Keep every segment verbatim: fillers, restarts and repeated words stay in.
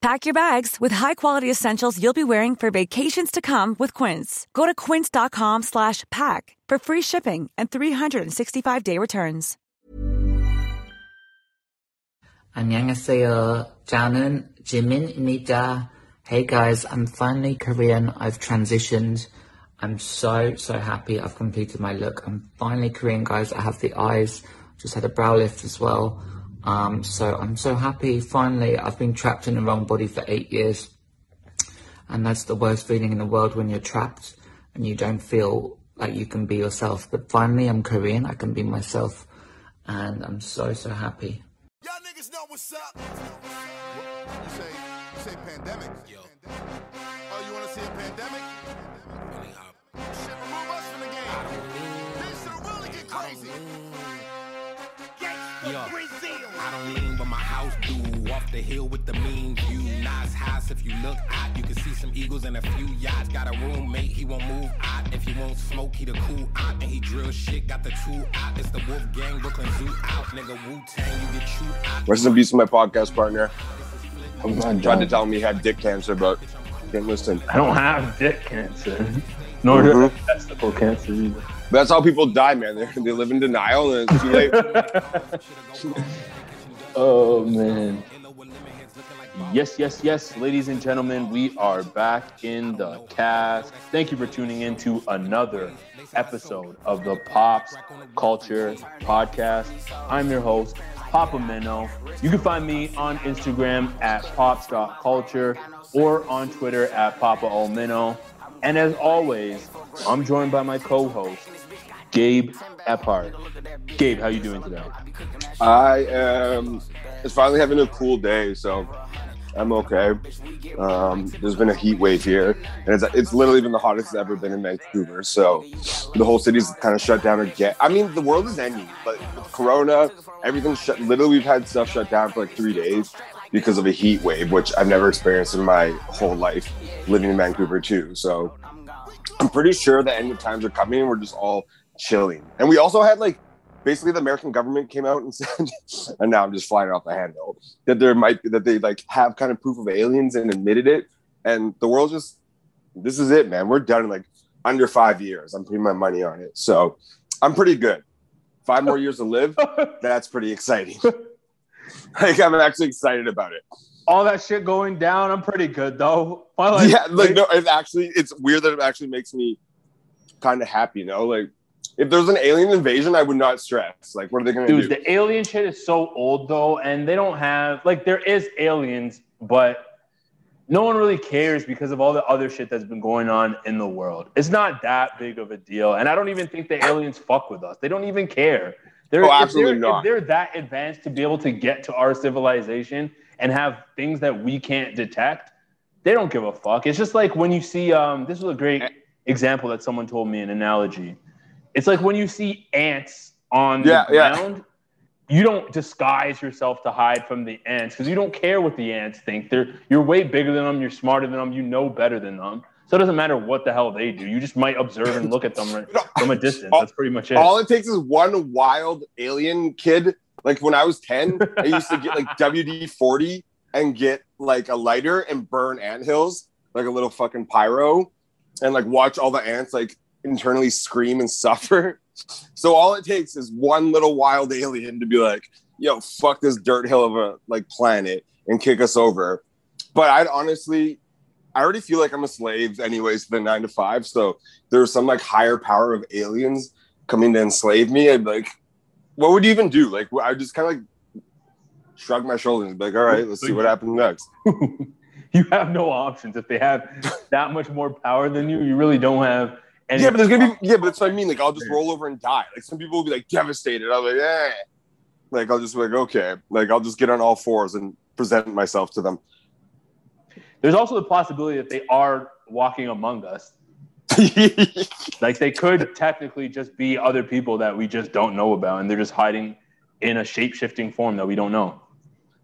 Pack your bags with high-quality essentials you'll be wearing for vacations to come with Quince. Go to quince dot com slash pack for free shipping and three sixty-five day returns. 안녕하세요. 저는 지민입니다. Hey guys, I'm finally Korean. I've transitioned. I'm so, so happy I've completed my look. I'm finally Korean, guys. I have the eyes. Just had a brow lift as well. Um, so I'm so happy, finally. I've been trapped in the wrong body for eight years. And that's the worst feeling in the world, when you're trapped and you don't feel like you can be yourself. But finally, I'm Korean. I can be myself. And I'm so, so happy. Y'all niggas know what's up. You say, you say pandemic. Yo. Oh, you want to see a pandemic? Really hot. Shit, remove us from the game. I don't mean. This shit'll really get crazy. Get crazy. I don't lean, but my house do. Off the hill with the mean view. Nice house, if you look out, you can see some eagles and a few yachts. Got a roommate, he won't move out. If he won't smoke, he the cool out. And he drill shit, got the true out. It's the Wolf Gang, Brooklyn Zoo out. Nigga, Wu-Tang, you get true out. Rest in peace to my podcast partner. I'm trying to tell me he had dick cancer, but didn't listen. I don't have dick cancer. Nor do I have testicle cancer either. But that's how people die, man. They're, they live in denial, and it's too late. Oh, man. Yes, yes, yes. Ladies and gentlemen, we are back in the cast. Thank you for tuning in to another episode of the Pops Culture Podcast. I'm your host, Papa Minnow. You can find me on Instagram at pops dot culture or on Twitter at Papa O Minnow. And as always, I'm joined by my co-host, Gabe Ephart. Gabe, how you doing today? I am. It's finally having a cool day, so I'm okay. Um, there's been a heat wave here, and it's it's literally been the hottest it's ever been in Vancouver. So the whole city's kind of shut down again. I mean, the world is ending, but with Corona, everything's shut. Literally, we've had stuff shut down for like three days because of a heat wave, which I've never experienced in my whole life living in Vancouver too. So I'm pretty sure the end of times are coming, and we're just all chilling. And we also had, like, basically the American government came out and said, and now I'm just flying off the handle, that there might be, that they like have kind of proof of aliens and admitted it. And the world just, this is it, man. We're done in like under five years. I'm putting my money on it. So I'm pretty good. Five more years to live. That's pretty exciting. Like, I'm actually excited about it. All that shit going down. I'm pretty good though. Well, like, yeah, like, no, it actually, it's weird that it actually makes me kind of happy, you know, like, if there's an alien invasion, I would not stress. Like, what are they going to do? Dude, the alien shit is so old, though, and they don't have... Like, there is aliens, but no one really cares because of all the other shit that's been going on in the world. It's not that big of a deal, and I don't even think the aliens fuck with us. They don't even care. They're, oh, absolutely if they're, not. If they're that advanced to be able to get to our civilization and have things that we can't detect, they don't give a fuck. It's just like when you see... Um, this was a great example that someone told me, an analogy. It's like when you see ants on yeah, the ground, yeah. you don't disguise yourself to hide from the ants because you don't care what the ants think. They're You're way bigger than them. You're smarter than them. You know better than them. So it doesn't matter what the hell they do. You just might observe and look at them right, from a distance. All, That's pretty much it. All it takes is one wild alien kid. Like when I was ten, I used to get like W D forty and get like a lighter and burn anthills, like a little fucking pyro, and like watch all the ants like internally scream and suffer. So all it takes is one little wild alien to be like, yo, fuck this dirt hill of a like planet and kick us over. But I'd honestly, I already feel like I'm a slave anyways to the nine to five. So there's some like higher power of aliens coming to enslave me, I'd be like, what would you even do? Like, I would just kind of like shrug my shoulders and be like, all right, let's see what happens next. You have no options. If they have that much more power than you, you really don't have any. Yeah, but there's gonna be, yeah, but that's what I mean. Like, I'll just roll over and die. Like, some people will be like devastated. I'll be like, eh. Like, I'll just be like, okay. Like, I'll just get on all fours and present myself to them. There's also the possibility that they are walking among us. Like, they could technically just be other people that we just don't know about, and they're just hiding in a shape-shifting form that we don't know.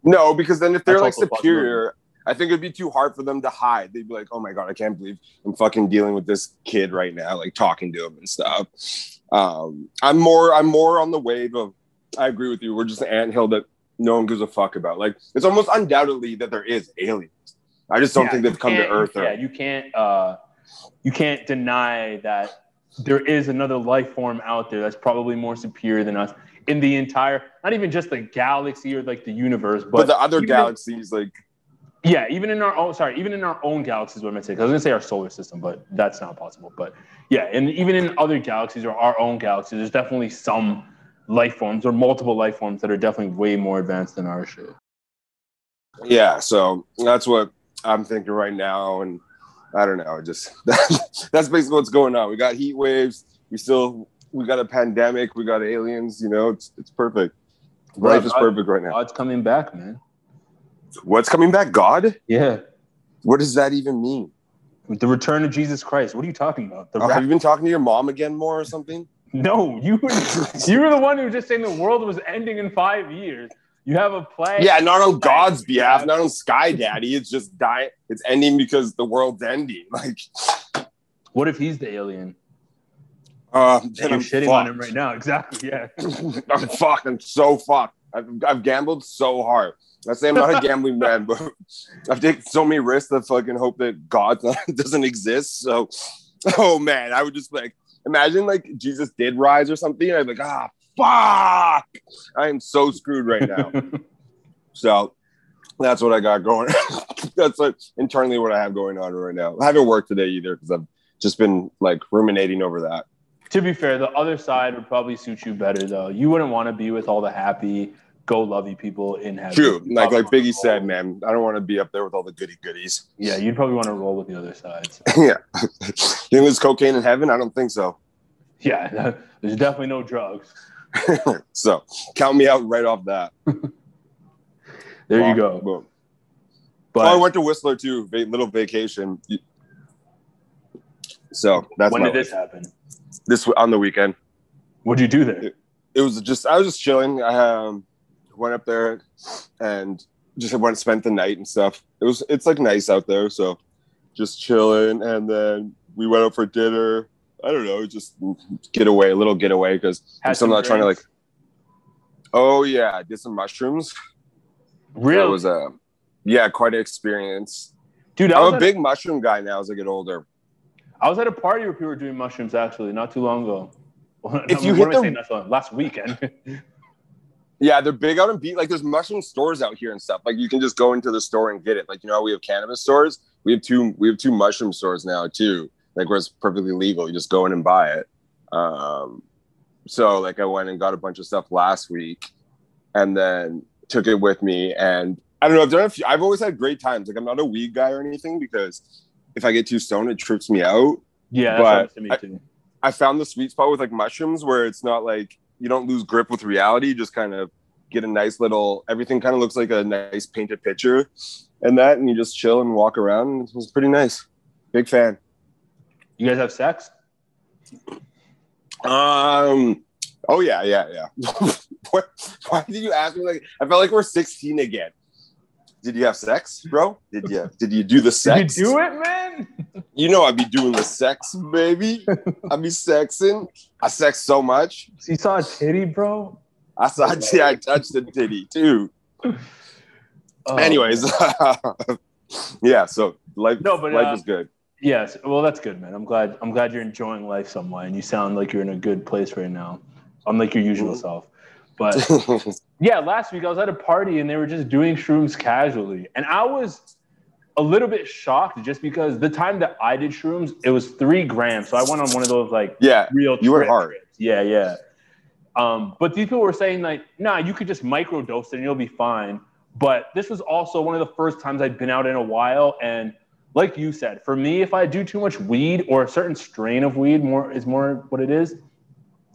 No, because then if they're that's like superior, I think it'd be too hard for them to hide. They'd be like, oh my God, I can't believe I'm fucking dealing with this kid right now, like talking to him and stuff. Um, I'm more, I'm more on the wave of, I agree with you. We're just an anthill that no one gives a fuck about. Like, it's almost undoubtedly that there is aliens. I just don't yeah, think they've come to Earth. Yeah, or... you can't, uh, you can't deny that there is another life form out there that's probably more superior than us in the entire, not even just the galaxy or like the universe, but, but the other galaxies, in, like. Yeah, even in our own, sorry, even in our own galaxies, what am I saying? Because I was going to say our solar system, but that's not possible. But yeah, and even in other galaxies or our own galaxies, there's definitely some life forms or multiple life forms that are definitely way more advanced than our shit. Yeah, so that's what I'm thinking right now. And I don't know, just that's basically what's going on. We got heat waves. We still, we got a pandemic. We got aliens. You know, it's, it's perfect. Life God, is perfect right now. God's coming back, man. What's coming back? God? Yeah. What does that even mean? The return of Jesus Christ. What are you talking about? The oh, have you been talking to your mom again more or something? No, you were, you were the one who was just saying the world was ending in five years. You have a plague. Yeah, not on God's behalf, yeah. Not on Sky Daddy. It's just dying. It's ending because the world's ending. Like, what if he's the alien? Uh, then I'm shitting fucked. on him right now. Exactly. Yeah. I'm fucked. I'm so fucked. I've, I've gambled so hard. I say I'm not a gambling man, but I've taken so many risks that fucking hope that God doesn't exist. So, oh man, I would just like, imagine like Jesus did rise or something. I'd be like, ah, fuck. I am so screwed right now. So that's what I got going. That's like internally what I have going on right now. I haven't worked today either because I've just been like ruminating over that. To be fair, the other side would probably suit you better though. You wouldn't want to be with all the happy, go lovey people in heaven. True. Like like Biggie said, man, I don't want to be up there with all the goody goodies. Yeah, you'd probably want to roll with the other side. So. Yeah. You think there's cocaine in heaven? I don't think so. Yeah, there's definitely no drugs. So count me out right off that. There wow. you go. Boom. But oh, I went to Whistler too, a little vacation. So that's when did life. This happen? This on the weekend. What'd you do there? It, it was just I was just chilling. I um. went up there and just went and spent the night and stuff. It was it's like nice out there, so just chilling. And then we went out for dinner. I don't know, just get away, a little getaway because I'm still not drinks. trying to like. Oh yeah, I did some mushrooms. Really? That was a yeah, quite an experience, dude. I I'm a big a, mushroom guy now as I get older. I was at a party where people were doing mushrooms actually not too long ago. If you hit the last weekend. Yeah, they're big out in Beat. Like, there's mushroom stores out here and stuff. Like, you can just go into the store and get it. Like, you know how we have cannabis stores? We have two We have two mushroom stores now, too. Like, where it's perfectly legal. You just go in and buy it. Um, so, like, I went and got a bunch of stuff last week and then took it with me. And I don't know. I've done a few. I've always had great times. Like, I'm not a weed guy or anything because if I get too stoned, it trips me out. Yeah, that's to me, too. I, I found the sweet spot with, like, mushrooms where it's not, like, you don't lose grip with reality. You just kind of get a nice little, everything kind of looks like a nice painted picture and that, and you just chill and walk around. It was pretty nice. Big fan. You guys have sex? Um, oh yeah, yeah, yeah. What, why did you ask me? Like, I felt like we're sixteen again. Did you have sex, bro? Did you, did you do the sex? Did you do it, man? You know I'd be doing the sex, baby. I'd be sexing. I sex so much. You saw a titty, bro? I saw a titty. I touched a titty, too. Oh. Anyways. Yeah, so life, no, but, life uh, is good. Yes. Well, that's good, man. I'm glad I'm glad you're enjoying life somewhat, and you sound like you're in a good place right now, unlike your usual mm-hmm. self. But yeah, last week I was at a party and they were just doing shrooms casually. And I was a little bit shocked just because the time that I did shrooms, it was three grams. So I went on one of those like yeah, real you were hard. Trips. Yeah, yeah. Um, but these people were saying like, nah, you could just microdose it and you'll be fine. But this was also one of the first times I'd been out in a while. And like you said, for me, if I do too much weed or a certain strain of weed more is more what it is,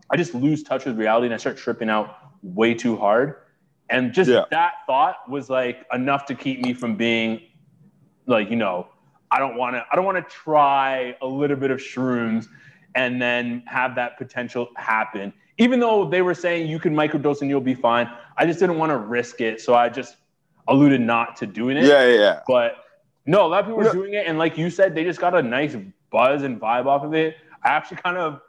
I just lose touch with reality and I start tripping out way too hard. And just yeah. that thought was like enough to keep me from being like, you know, I don't want to, I don't want to try a little bit of shrooms and then have that potential happen. Even though they were saying you can microdose and you'll be fine, I just didn't want to risk it. So I just alluded not to doing it. Yeah, yeah, yeah. But no, a lot of people were doing it. And like you said, they just got a nice buzz and vibe off of it. I actually kind of,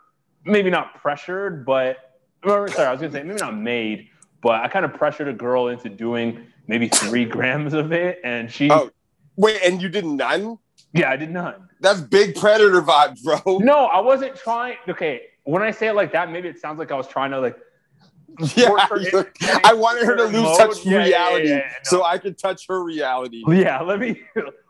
maybe not pressured, but or, sorry, I was going to say maybe not made, but I kind of pressured a girl into doing maybe three grams of it. And she... Oh, wait, and you did none? Yeah, I did none. That's big predator vibes, bro. No, I wasn't trying... Okay, when I say it like that, maybe it sounds like I was trying to like... Yeah, like, I wanted her to lose mode. touch yeah, reality yeah, yeah, yeah, no. so I could touch her reality. Yeah, let me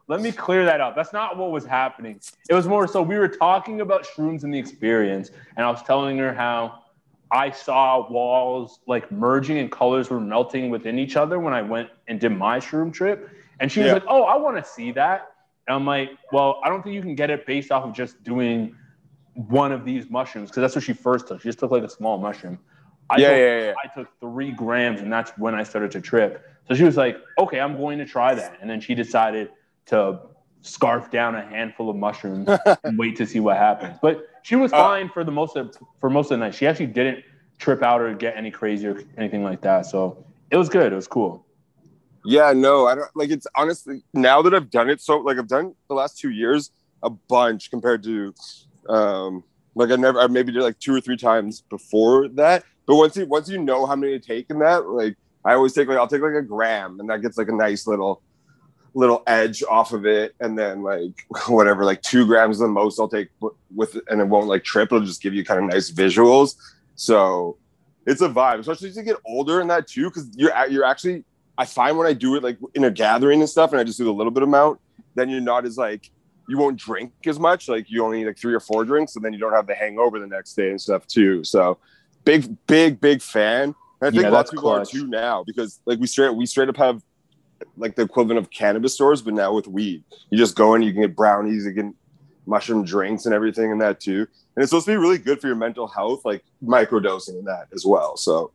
let me clear that up. That's not what was happening. It was more so we were talking about shrooms and the experience, and I was telling her how I saw walls like merging and colors were melting within each other when I went and did my shroom trip. And she was yeah. like, oh, I want to see that. And I'm like, well, I don't think you can get it based off of just doing one of these mushrooms, because that's what she first took. She just took like a small mushroom. I, yeah, took, yeah, yeah. I took three grams, and that's when I started to trip. So she was like, okay, I'm going to try that. And then she decided to scarf down a handful of mushrooms and wait to see what happens. But she was uh, fine for the most of, for most of the night. She actually didn't trip out or get any crazy or anything like that. So it was good. It was cool. Yeah, no, I don't like it's honestly now that I've done it. So like I've done the last two years a bunch compared to um, like I never I maybe did like two or three times before that. But once you once you know how many to take in that, like I always take like I'll take like a gram, and that gets like a nice little little edge off of it, and then like whatever, like two grams the most I'll take with, and it won't like trip. It'll just give you kind of nice visuals. So it's a vibe, especially as you get older in that too, because you're you're actually I find when I do it like in a gathering and stuff, and I just do the little bit amount, then you're not as like you won't drink as much. Like you only need like three or four drinks, and then you don't have the hangover the next day and stuff too. So. Big, big, big fan. And I think yeah, lots of people clutch. are too now, because like we straight, we straight up have like the equivalent of cannabis stores, but now with weed. You just go in, you can get brownies, you can mushroom drinks and everything and that too. And it's supposed to be really good for your mental health, like microdosing and that as well. So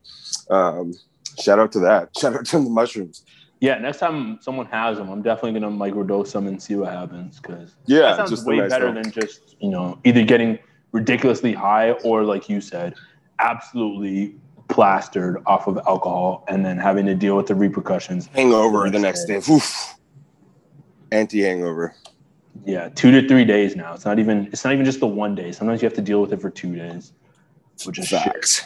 um, shout out to that. Shout out to the mushrooms. Yeah, next time someone has them, I'm definitely gonna microdose them and see what happens. Because yeah, that sounds just way nice better thing. than just you know either getting ridiculously high or like you said. Absolutely plastered off of alcohol and then having to deal with the repercussions. Hangover the next day. Oof. Anti-hangover. Yeah, two to three days now. It's not even it's not even just the one day. Sometimes you have to deal with it for two days, which is facts.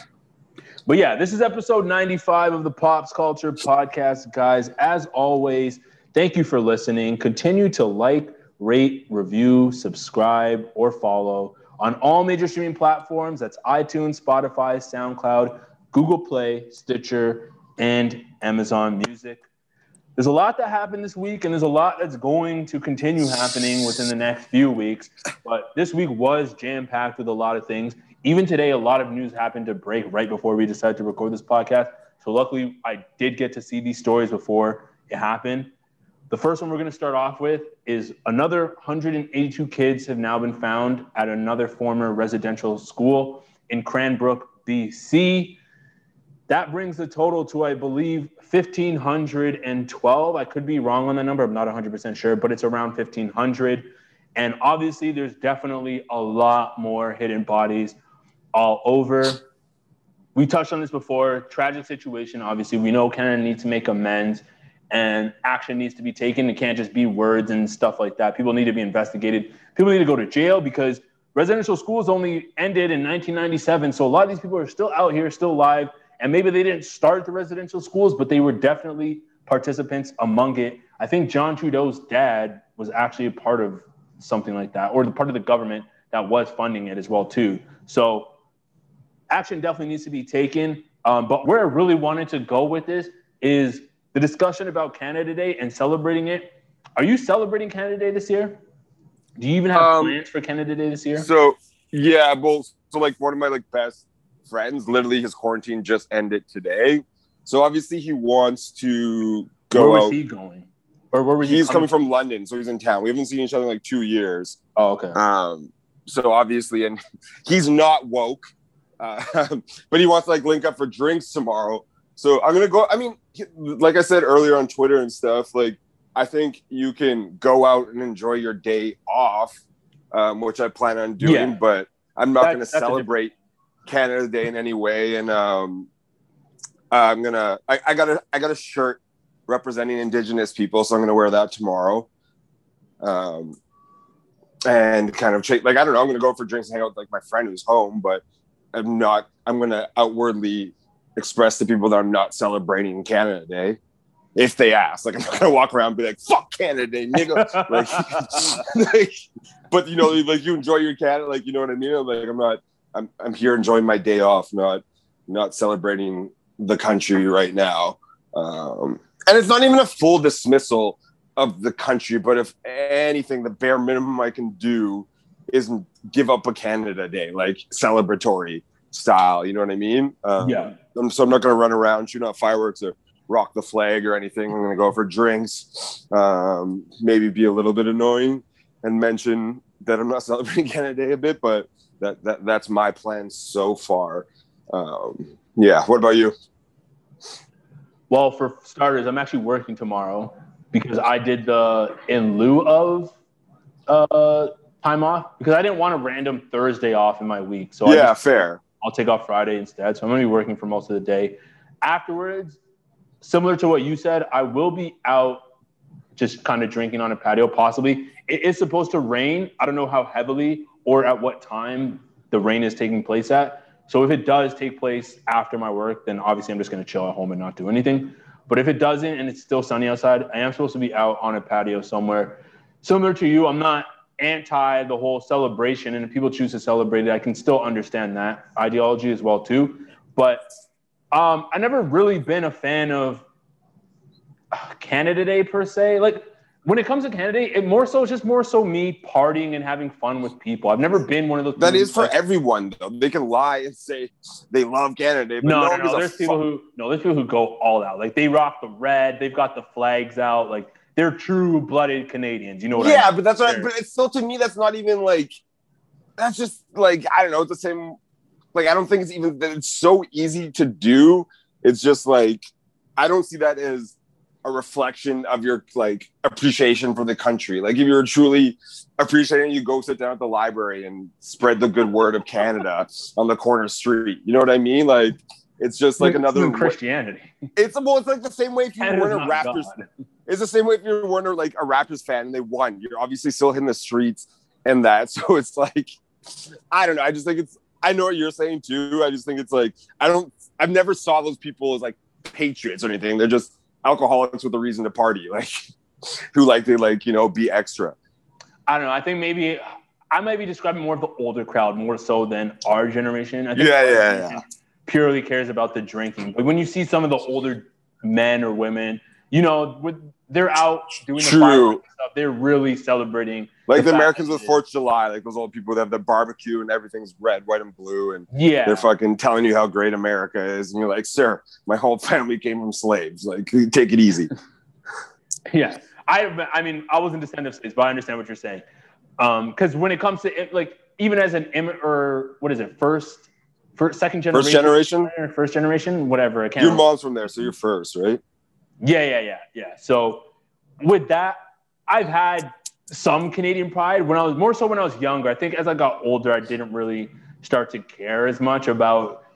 But yeah, this is episode ninety-five of the Pops Culture Podcast, guys. As always, thank you for listening. Continue to like, rate, review, subscribe, or follow on all major streaming platforms. That's iTunes, Spotify, SoundCloud, Google Play, Stitcher, and Amazon Music. There's a lot that happened this week, and there's a lot that's going to continue happening within the next few weeks. But this week was jam-packed with a lot of things. Even today, a lot of news happened to break right before we decided to record this podcast. So luckily, I did get to see these stories before it happened. The first one we're going to start off with is another one hundred eighty-two kids have now been found at another former residential school in Cranbrook, B C. That brings the total to, I believe, one thousand five hundred twelve. I could be wrong on the number. I'm not one hundred percent sure, but it's around fifteen hundred. And obviously, there's definitely a lot more hidden bodies all over. We touched on this before. Tragic situation, obviously. We know Canada needs to make amends. And action needs to be taken. It can't just be words and stuff like that. People need to be investigated. People need to go to jail, because residential schools only ended in nineteen ninety-seven. So a lot of these people are still out here, still alive. And maybe they didn't start the residential schools, but they were definitely participants among it. I think John Trudeau's dad was actually a part of something like that, or the part of the government that was funding it as well, too. So action definitely needs to be taken. Um, but where I really wanted to go with this is the discussion about Canada Day and celebrating it. Are you celebrating Canada Day this year? Do you even have um, plans for Canada Day this year? So, yeah, well, so like one of my like best friends. Literally, his quarantine just ended today. So obviously he wants to go out. Where was out. he going? Or where was he's he coming from? from London, so he's in town. We haven't seen each other in like two years. Oh, okay. Um, so obviously, and he's not woke, uh, but he wants to like link up for drinks tomorrow. So I'm gonna go. I mean, like I said earlier on Twitter and stuff, like I think you can go out and enjoy your day off, um, which I plan on doing. Yeah. But I'm not that, gonna celebrate Canada Day in any way, and um, I'm gonna. I, I got a. I got a shirt representing Indigenous people, so I'm gonna wear that tomorrow, um, and kind of ch- like I don't know. I'm gonna go for drinks and hang out with like my friend who's home, but I'm not. I'm gonna outwardly express to people that I'm not celebrating Canada Day if they ask. Like I'm not gonna walk around and be like "fuck Canada Day, nigga." like, like, but you know, like you enjoy your Canada, like you know what I mean. Like I'm not. I'm I'm here enjoying my day off, not not celebrating the country right now. Um, And it's not even a full dismissal of the country, but if anything, the bare minimum I can do is give up a Canada Day, like celebratory style. You know what I mean? Um, yeah. I'm, so I'm not going to run around shooting out fireworks or rock the flag or anything. I'm going to go for drinks, um, maybe be a little bit annoying and mention that I'm not celebrating Canada Day a bit, but that, that that's my plan so far. Um, yeah. What about you? Well, for starters, I'm actually working tomorrow because I did the in lieu of uh, time off because I didn't want a random Thursday off in my week. So yeah, I just, fair. I'll take off Friday instead. So I'm going to be working for most of the day. Afterwards, similar to what you said, I will be out just kind of drinking on a patio possibly. It is supposed to rain. I don't know how heavily or at what time the rain is taking place at. So if it does take place after my work, then obviously I'm just going to chill at home and not do anything. But if it doesn't and it's still sunny outside, I am supposed to be out on a patio somewhere. Similar to you, I'm not anti the whole celebration. And if people choose to celebrate it, I can still understand that ideology as well too. But um, I've never really been a fan of Canada Day per se. Like when it comes to Canada Day, it more so it's just more so me partying and having fun with people. I've never been one of those. That is for like, everyone, though. They can lie and say they love Canada Day. But no, no, no. no. There's people fun. who no, there's people who go all out. Like they rock the red. They've got the flags out. Like they're true-blooded Canadians. You know what? Yeah, I mean? but that's what. I, but it's still to me, that's not even like. That's just like I don't know. It's the same. Like I don't think it's even. It's so easy to do. It's just like I don't see that as a reflection of your like appreciation for the country. Like if you're truly appreciating, you go sit down at the library and spread the good word of Canada on the corner street. You know what I mean? Like it's just like it's another Christianity. Way. It's well, it's like the same way if you Canada's weren't a Raptors. God. It's the same way if you weren't like a Raptors fan and they won. You're obviously still hitting the streets and that. So it's like I don't know. I just think it's. I know what you're saying too. I just think it's like I don't. I've never saw those people as like patriots or anything. They're just alcoholics with a reason to party, like who like to like, you know, be extra. I don't know. I think maybe I might be describing more of the older crowd more so than our generation. I think yeah, yeah, yeah. Purely cares about the drinking. But when you see some of the older men or women, you know, with, they're out doing True. the fireworks and stuff. They're really celebrating. Like the, the Americans with Fourth of July, like those old people that have the barbecue and everything's red, white, and blue, and yeah. they're fucking telling you how great America is, and you're like, "Sir, my whole family came from slaves. Like, take it easy." yeah, I, I mean, I wasn't descendant of slaves, but I understand what you're saying. Because um, when it comes to it, like, even as an or what is it, first, first, second generation, first generation, first generation, whatever. I can't your remember. mom's from there, so you're first, right? Yeah, yeah, yeah, yeah. So with that, I've had some Canadian pride when I was more so when I was younger. I think as I got older, I didn't really start to care as much about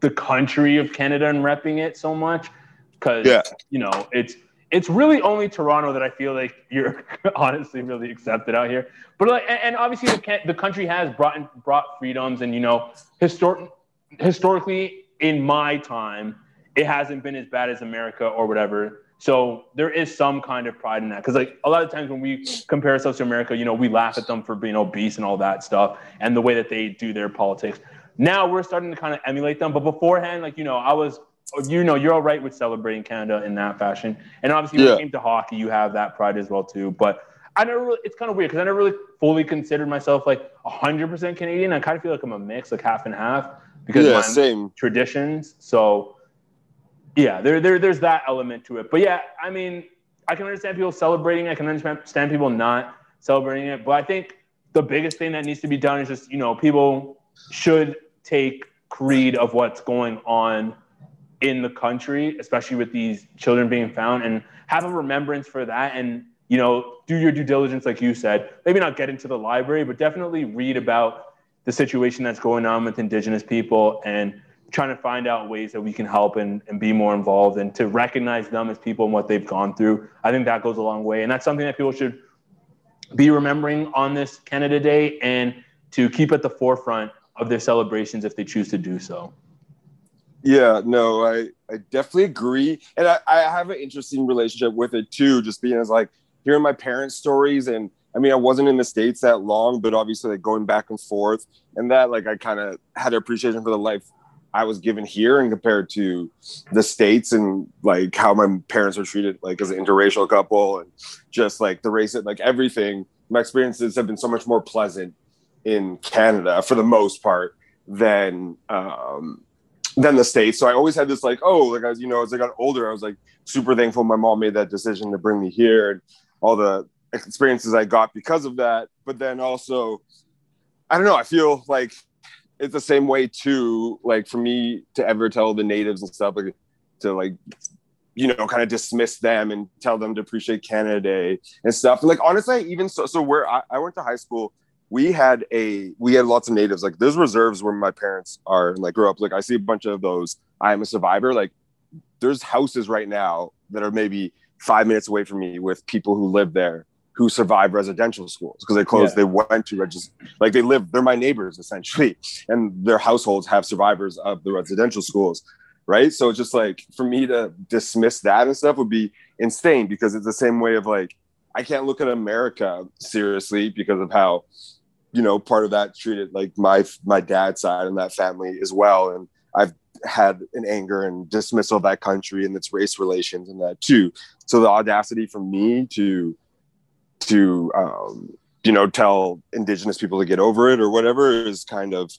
the country of Canada and repping it so much because, yeah. you know, it's it's really only Toronto that I feel like you're honestly really accepted out here. But like, and, and obviously the, the country has brought in, brought freedoms and, you know, histor- historically in my time, it hasn't been as bad as America or whatever. So there is some kind of pride in that. Because like a lot of times when we compare ourselves to America, you know, we laugh at them for being obese and all that stuff and the way that they do their politics. Now we're starting to kind of emulate them. But beforehand, like, you know, I was, you know, you're all right with celebrating Canada in that fashion. And obviously when yeah. it came to hockey, you have that pride as well too. But I never really, it's kind of weird because I never really fully considered myself like one hundred percent Canadian. I kind of feel like I'm a mix, like half and half. because yeah, same traditions. So yeah, there, there, there's that element to it. But yeah, I mean, I can understand people celebrating. I can understand people not celebrating it. But I think the biggest thing that needs to be done is just, you know, people should take creed of what's going on in the country, especially with these children being found, and have a remembrance for that. And, you know, do your due diligence, like you said, maybe not get into the library, but definitely read about the situation that's going on with Indigenous people and trying to find out ways that we can help and, and be more involved, and to recognize them as people and what they've gone through. I think that goes a long way. And that's something that people should be remembering on this Canada Day, and to keep at the forefront of their celebrations if they choose to do so. Yeah, no, I, I definitely agree. And I, I have an interesting relationship with it too, just being as like hearing my parents' stories. And I mean, I wasn't in the States that long, but obviously like going back and forth and that, like, I kind of had an appreciation for the life I was given here and compared to the States, and like how my parents were treated, like as an interracial couple, and just like the race and like everything. My experiences have been so much more pleasant in Canada for the most part than, um, than the States. So I always had this like, oh, like I was, you know, as I got older, I was like super thankful my mom made that decision to bring me here and all the experiences I got because of that. But then also, I don't know, I feel like it's the same way too, like for me to ever tell the natives and stuff, like to like, you know, kind of dismiss them and tell them to appreciate Canada Day and stuff. And like, honestly, even so, so where I, I went to high school, we had a, we had lots of natives. Like there's reserves where my parents are and like grew up. Like I see a bunch of those. I am a survivor. Like there's houses right now that are maybe five minutes away from me with people who live there who survived residential schools because they closed, yeah. They went to register, like they live, they're my neighbors essentially. And their households have survivors of the residential schools. Right. So it's just like, for me to dismiss that and stuff would be insane, because it's the same way of like, I can't look at America seriously because of how, you know, part of that treated like my my dad's side and that family as well. And I've had an anger and dismissal of that country and its race relations and that too. So the audacity for me to, to um, you know, tell Indigenous people to get over it or whatever is kind of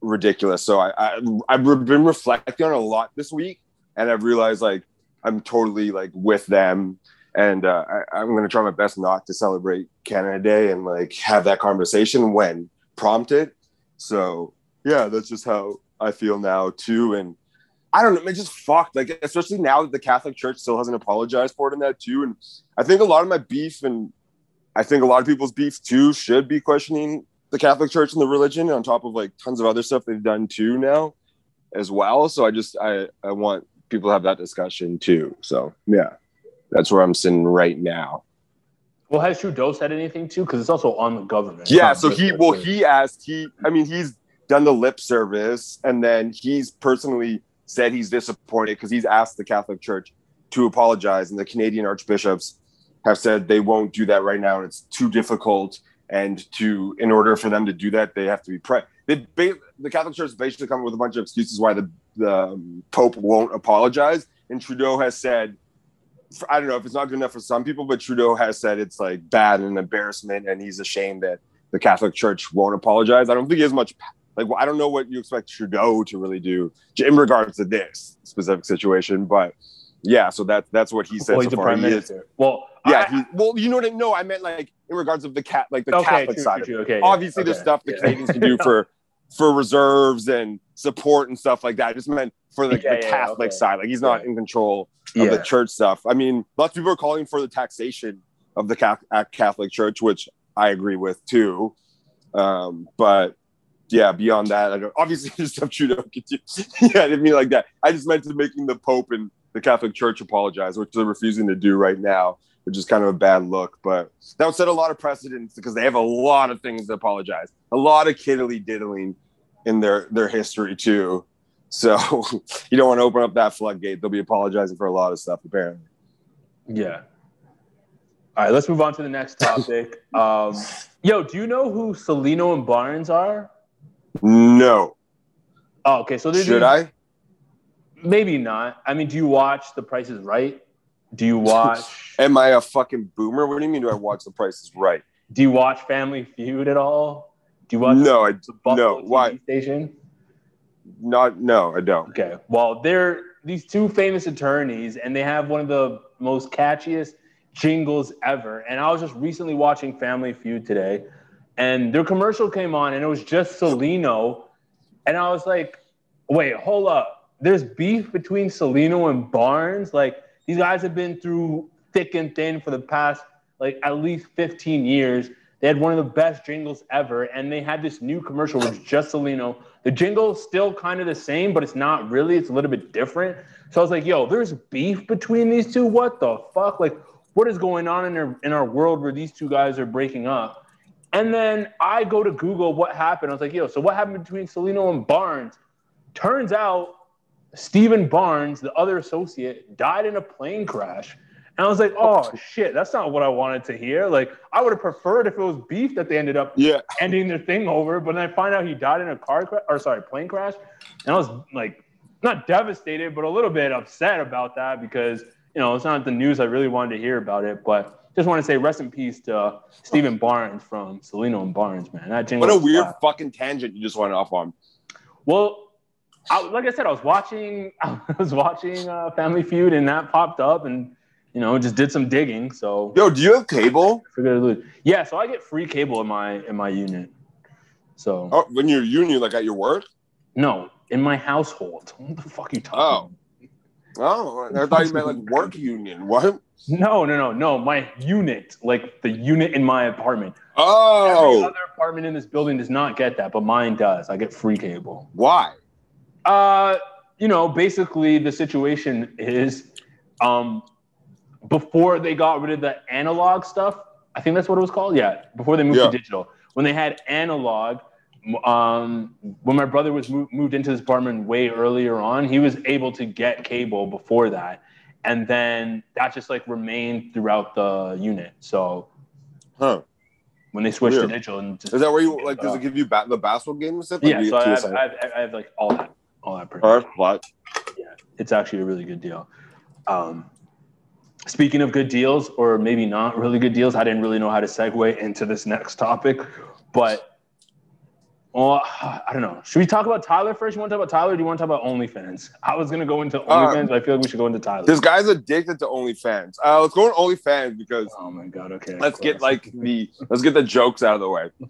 ridiculous. So I, I, I've been reflecting on a lot this week, and I've realized like I'm totally like with them. And uh, I, I'm going to try my best not to celebrate Canada Day and like have that conversation when prompted. So yeah, that's just how I feel now too. And I don't know, it just fucked. Like, especially now that the Catholic Church still hasn't apologized for it in that too. And I think a lot of my beef, and I think a lot of people's beef too, should be questioning the Catholic Church and the religion on top of like tons of other stuff they've done too now as well. So I just, I, I want people to have that discussion too. So yeah. That's where I'm sitting right now. Well, has Trudeau said anything too? Because it's also on the government. Yeah, so he, well, he asked, he, I mean, he's done the lip service, and then he's personally said he's disappointed because he's asked the Catholic Church to apologize, and the Canadian archbishops have said they won't do that right now, and it's too difficult, and to, in order for them to do that, they have to be pre- they, the Catholic Church basically come up with a bunch of excuses why the, the um, Pope won't apologize, and Trudeau has said, I don't know if it's not good enough for some people, but Trudeau has said it's like bad and an embarrassment, and he's ashamed that the Catholic Church won't apologize. I don't think he has much, like, I don't know what you expect Trudeau to really do in regards to this specific situation, but yeah, so that, that's what he said. Well, so far. He is, well, yeah, I, he, well, you know what I, no, I meant like in regards of the cat, like the okay, Catholic true, side. True, of it. Okay, obviously, yeah, okay, the stuff the yeah. Canadians can do for, for reserves and support and stuff like that. I just meant for the, yeah, the yeah, Catholic okay. side. Like he's not yeah. in control of yeah. the church stuff. I mean, lots of people are calling for the taxation of the Catholic Church, which I agree with too. Um, but yeah, beyond that, I don't, obviously just have Trudeau continue. Yeah, I didn't mean like that. I just meant to making the Pope and the Catholic Church apologize, which they're refusing to do right now, which is kind of a bad look. But that would set a lot of precedents because they have a lot of things to apologize. A lot of kiddly diddling in their, their history too. So you don't want to open up that floodgate. They'll be apologizing for a lot of stuff, apparently. Yeah. All right, let's move on to the next topic. um, yo, do you know who Celino and Barnes are? No. Oh, okay. So should these, I? Maybe not. I mean, do you watch The Price is Right? Do you watch? Am I a fucking boomer? What do you mean? Do I watch The Price is Right? Do you watch Family Feud at all? Do you watch? No, the, I the Buffalo no. T V Why? Station? Not, no, I don't. Okay. Well, they're these two famous attorneys, and they have one of the most catchiest jingles ever. And I was just recently watching Family Feud today, and their commercial came on, and it was just Celino. And I was like, wait, hold up. There's beef between Celino and Barnes? Like, these guys have been through thick and thin for the past, like, at least fifteen years. They had one of the best jingles ever, and they had this new commercial with just Celino. The jingle's still kind of the same, but it's not really. It's a little bit different. So I was like, yo, there's beef between these two? What the fuck? Like, what is going on in our, in our world where these two guys are breaking up? And then I go to Google what happened. I was like, yo, so what happened between Celino and Barnes? Turns out Stephen Barnes, the other associate, died in a plane crash. And I was like, oh, shit, that's not what I wanted to hear. Like, I would have preferred if it was beef that they ended up yeah. ending their thing over. But then I find out he died in a car crash, or sorry, plane crash. And I was, like, not devastated, but a little bit upset about that because, you know, it's not the news I really wanted to hear about it. But just want to say rest in peace to Stephen Barnes from Celino and Barnes, man. That what a weird flat. fucking tangent you just went off on. Well, I, like I said, I was watching, I was watching uh, Family Feud, and that popped up, and you know, just did some digging. So, yo, do you have cable? Forget to lose. Yeah, so I get free cable in my in my unit. So, oh, when you're union, like at your work? No, in my household. What the fuck are you talking? Oh, about? oh, I thought you meant like work union. What? No, no, no, no. My unit, like the unit in my apartment. Oh, every other apartment in this building does not get that, but mine does. I get free cable. Why? Uh, you know, basically the situation is, um. before they got rid of the analog stuff, I think that's what it was called. Yeah, before they moved yeah. to digital. When they had analog, um, when my brother was mo- moved into this apartment way earlier on, he was able to get cable before that. And then that just like remained throughout the unit. So huh. when they switched Weird. to digital. And just, is that where you, like, does it give you ba- the basketball game and stuff? Like, yeah, you, so I have, I, have, I have like all that. All that pretty much. All right, yeah, it's actually a really good deal. Um, Speaking of good deals, or maybe not really good deals, I didn't really know how to segue into this next topic, but well, I don't know. Should we talk about Tyler first? You want to talk about Tyler, or do you want to talk about OnlyFans? I was going to go into OnlyFans, uh, but I feel like we should go into Tyler. This guy's addicted to OnlyFans. Uh, let's go into OnlyFans because oh my god, okay. Let's get like the let's get the jokes out of the way. All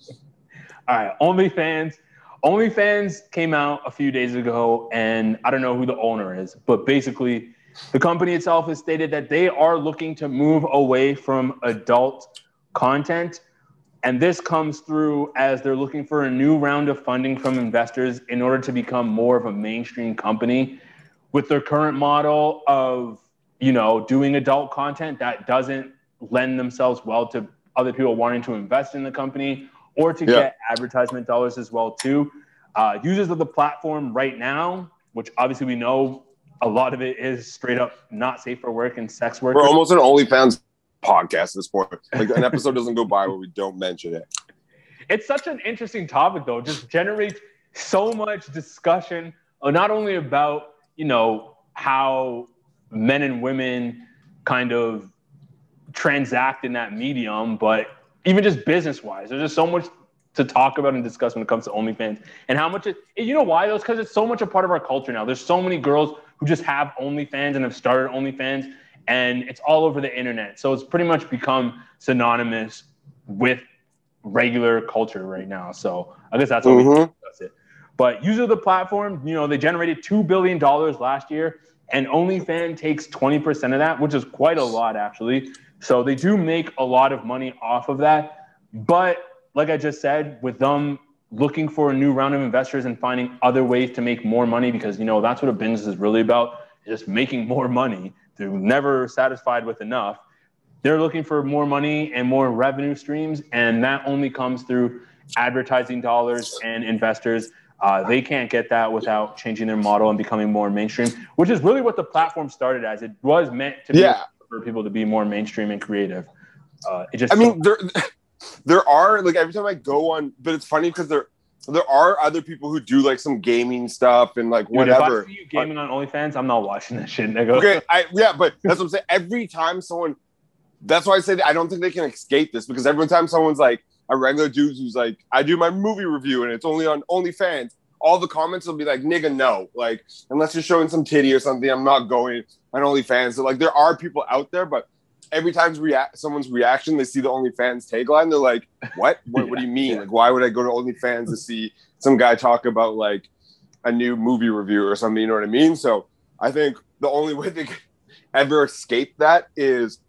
right, OnlyFans. OnlyFans came out a few days ago, and I don't know who the owner is, but basically, the company itself has stated that they are looking to move away from adult content, and this comes through as they're looking for a new round of funding from investors in order to become more of a mainstream company. With their current model of, you know, doing adult content, that doesn't lend themselves well to other people wanting to invest in the company or to yeah. get advertisement dollars as well too. Uh, users of the platform right now, which obviously we know a lot of it is straight up not safe for work and sex work. We're almost an OnlyFans podcast at this point. Like, an episode doesn't go by where we don't mention it. It's such an interesting topic, though. Just generates so much discussion, not only about, you know, how men and women kind of transact in that medium, but even just business-wise. There's just so much to talk about and discuss when it comes to OnlyFans. And how much it, you know why, though? It's because it's so much a part of our culture now. There's so many girls who just have OnlyFans and have started OnlyFans, and it's all over the internet. So it's pretty much become synonymous with regular culture right now. So I guess that's how mm-hmm. we discuss it. But users of the platform, you know, they generated two billion dollars last year, and OnlyFans takes twenty percent of that, which is quite a lot, actually. So they do make a lot of money off of that. But like I just said, with them looking for a new round of investors and finding other ways to make more money, because, you know, that's what a business is really about, just making more money. They're never satisfied with enough. They're looking for more money and more revenue streams, and that only comes through advertising dollars and investors. Uh, they can't get that without changing their model and becoming more mainstream, which is really what the platform started as. It was meant to be yeah. for people to be more mainstream and creative. Uh, it just I mean, they're... There are, like, every time I go on, but it's funny because there there are other people who do, like, some gaming stuff and, like, dude, whatever. If I see you gaming on OnlyFans, I'm not watching that shit, nigga. Okay, I, yeah, but that's what I'm saying. Every time someone, that's why I say that I don't think they can escape this, because every time someone's, like, a regular dude who's, like, I do my movie review and it's only on OnlyFans, all the comments will be like, nigga, no. Like, unless you're showing some titty or something, I'm not going on OnlyFans. So, like, there are people out there, but every time rea- someone's reaction, they see the OnlyFans tagline, they're like, what? What, yeah, what do you mean? Yeah. Like, why would I go to OnlyFans to see some guy talk about, like, a new movie review or something? You know what I mean? So I think the only way they could ever escape that is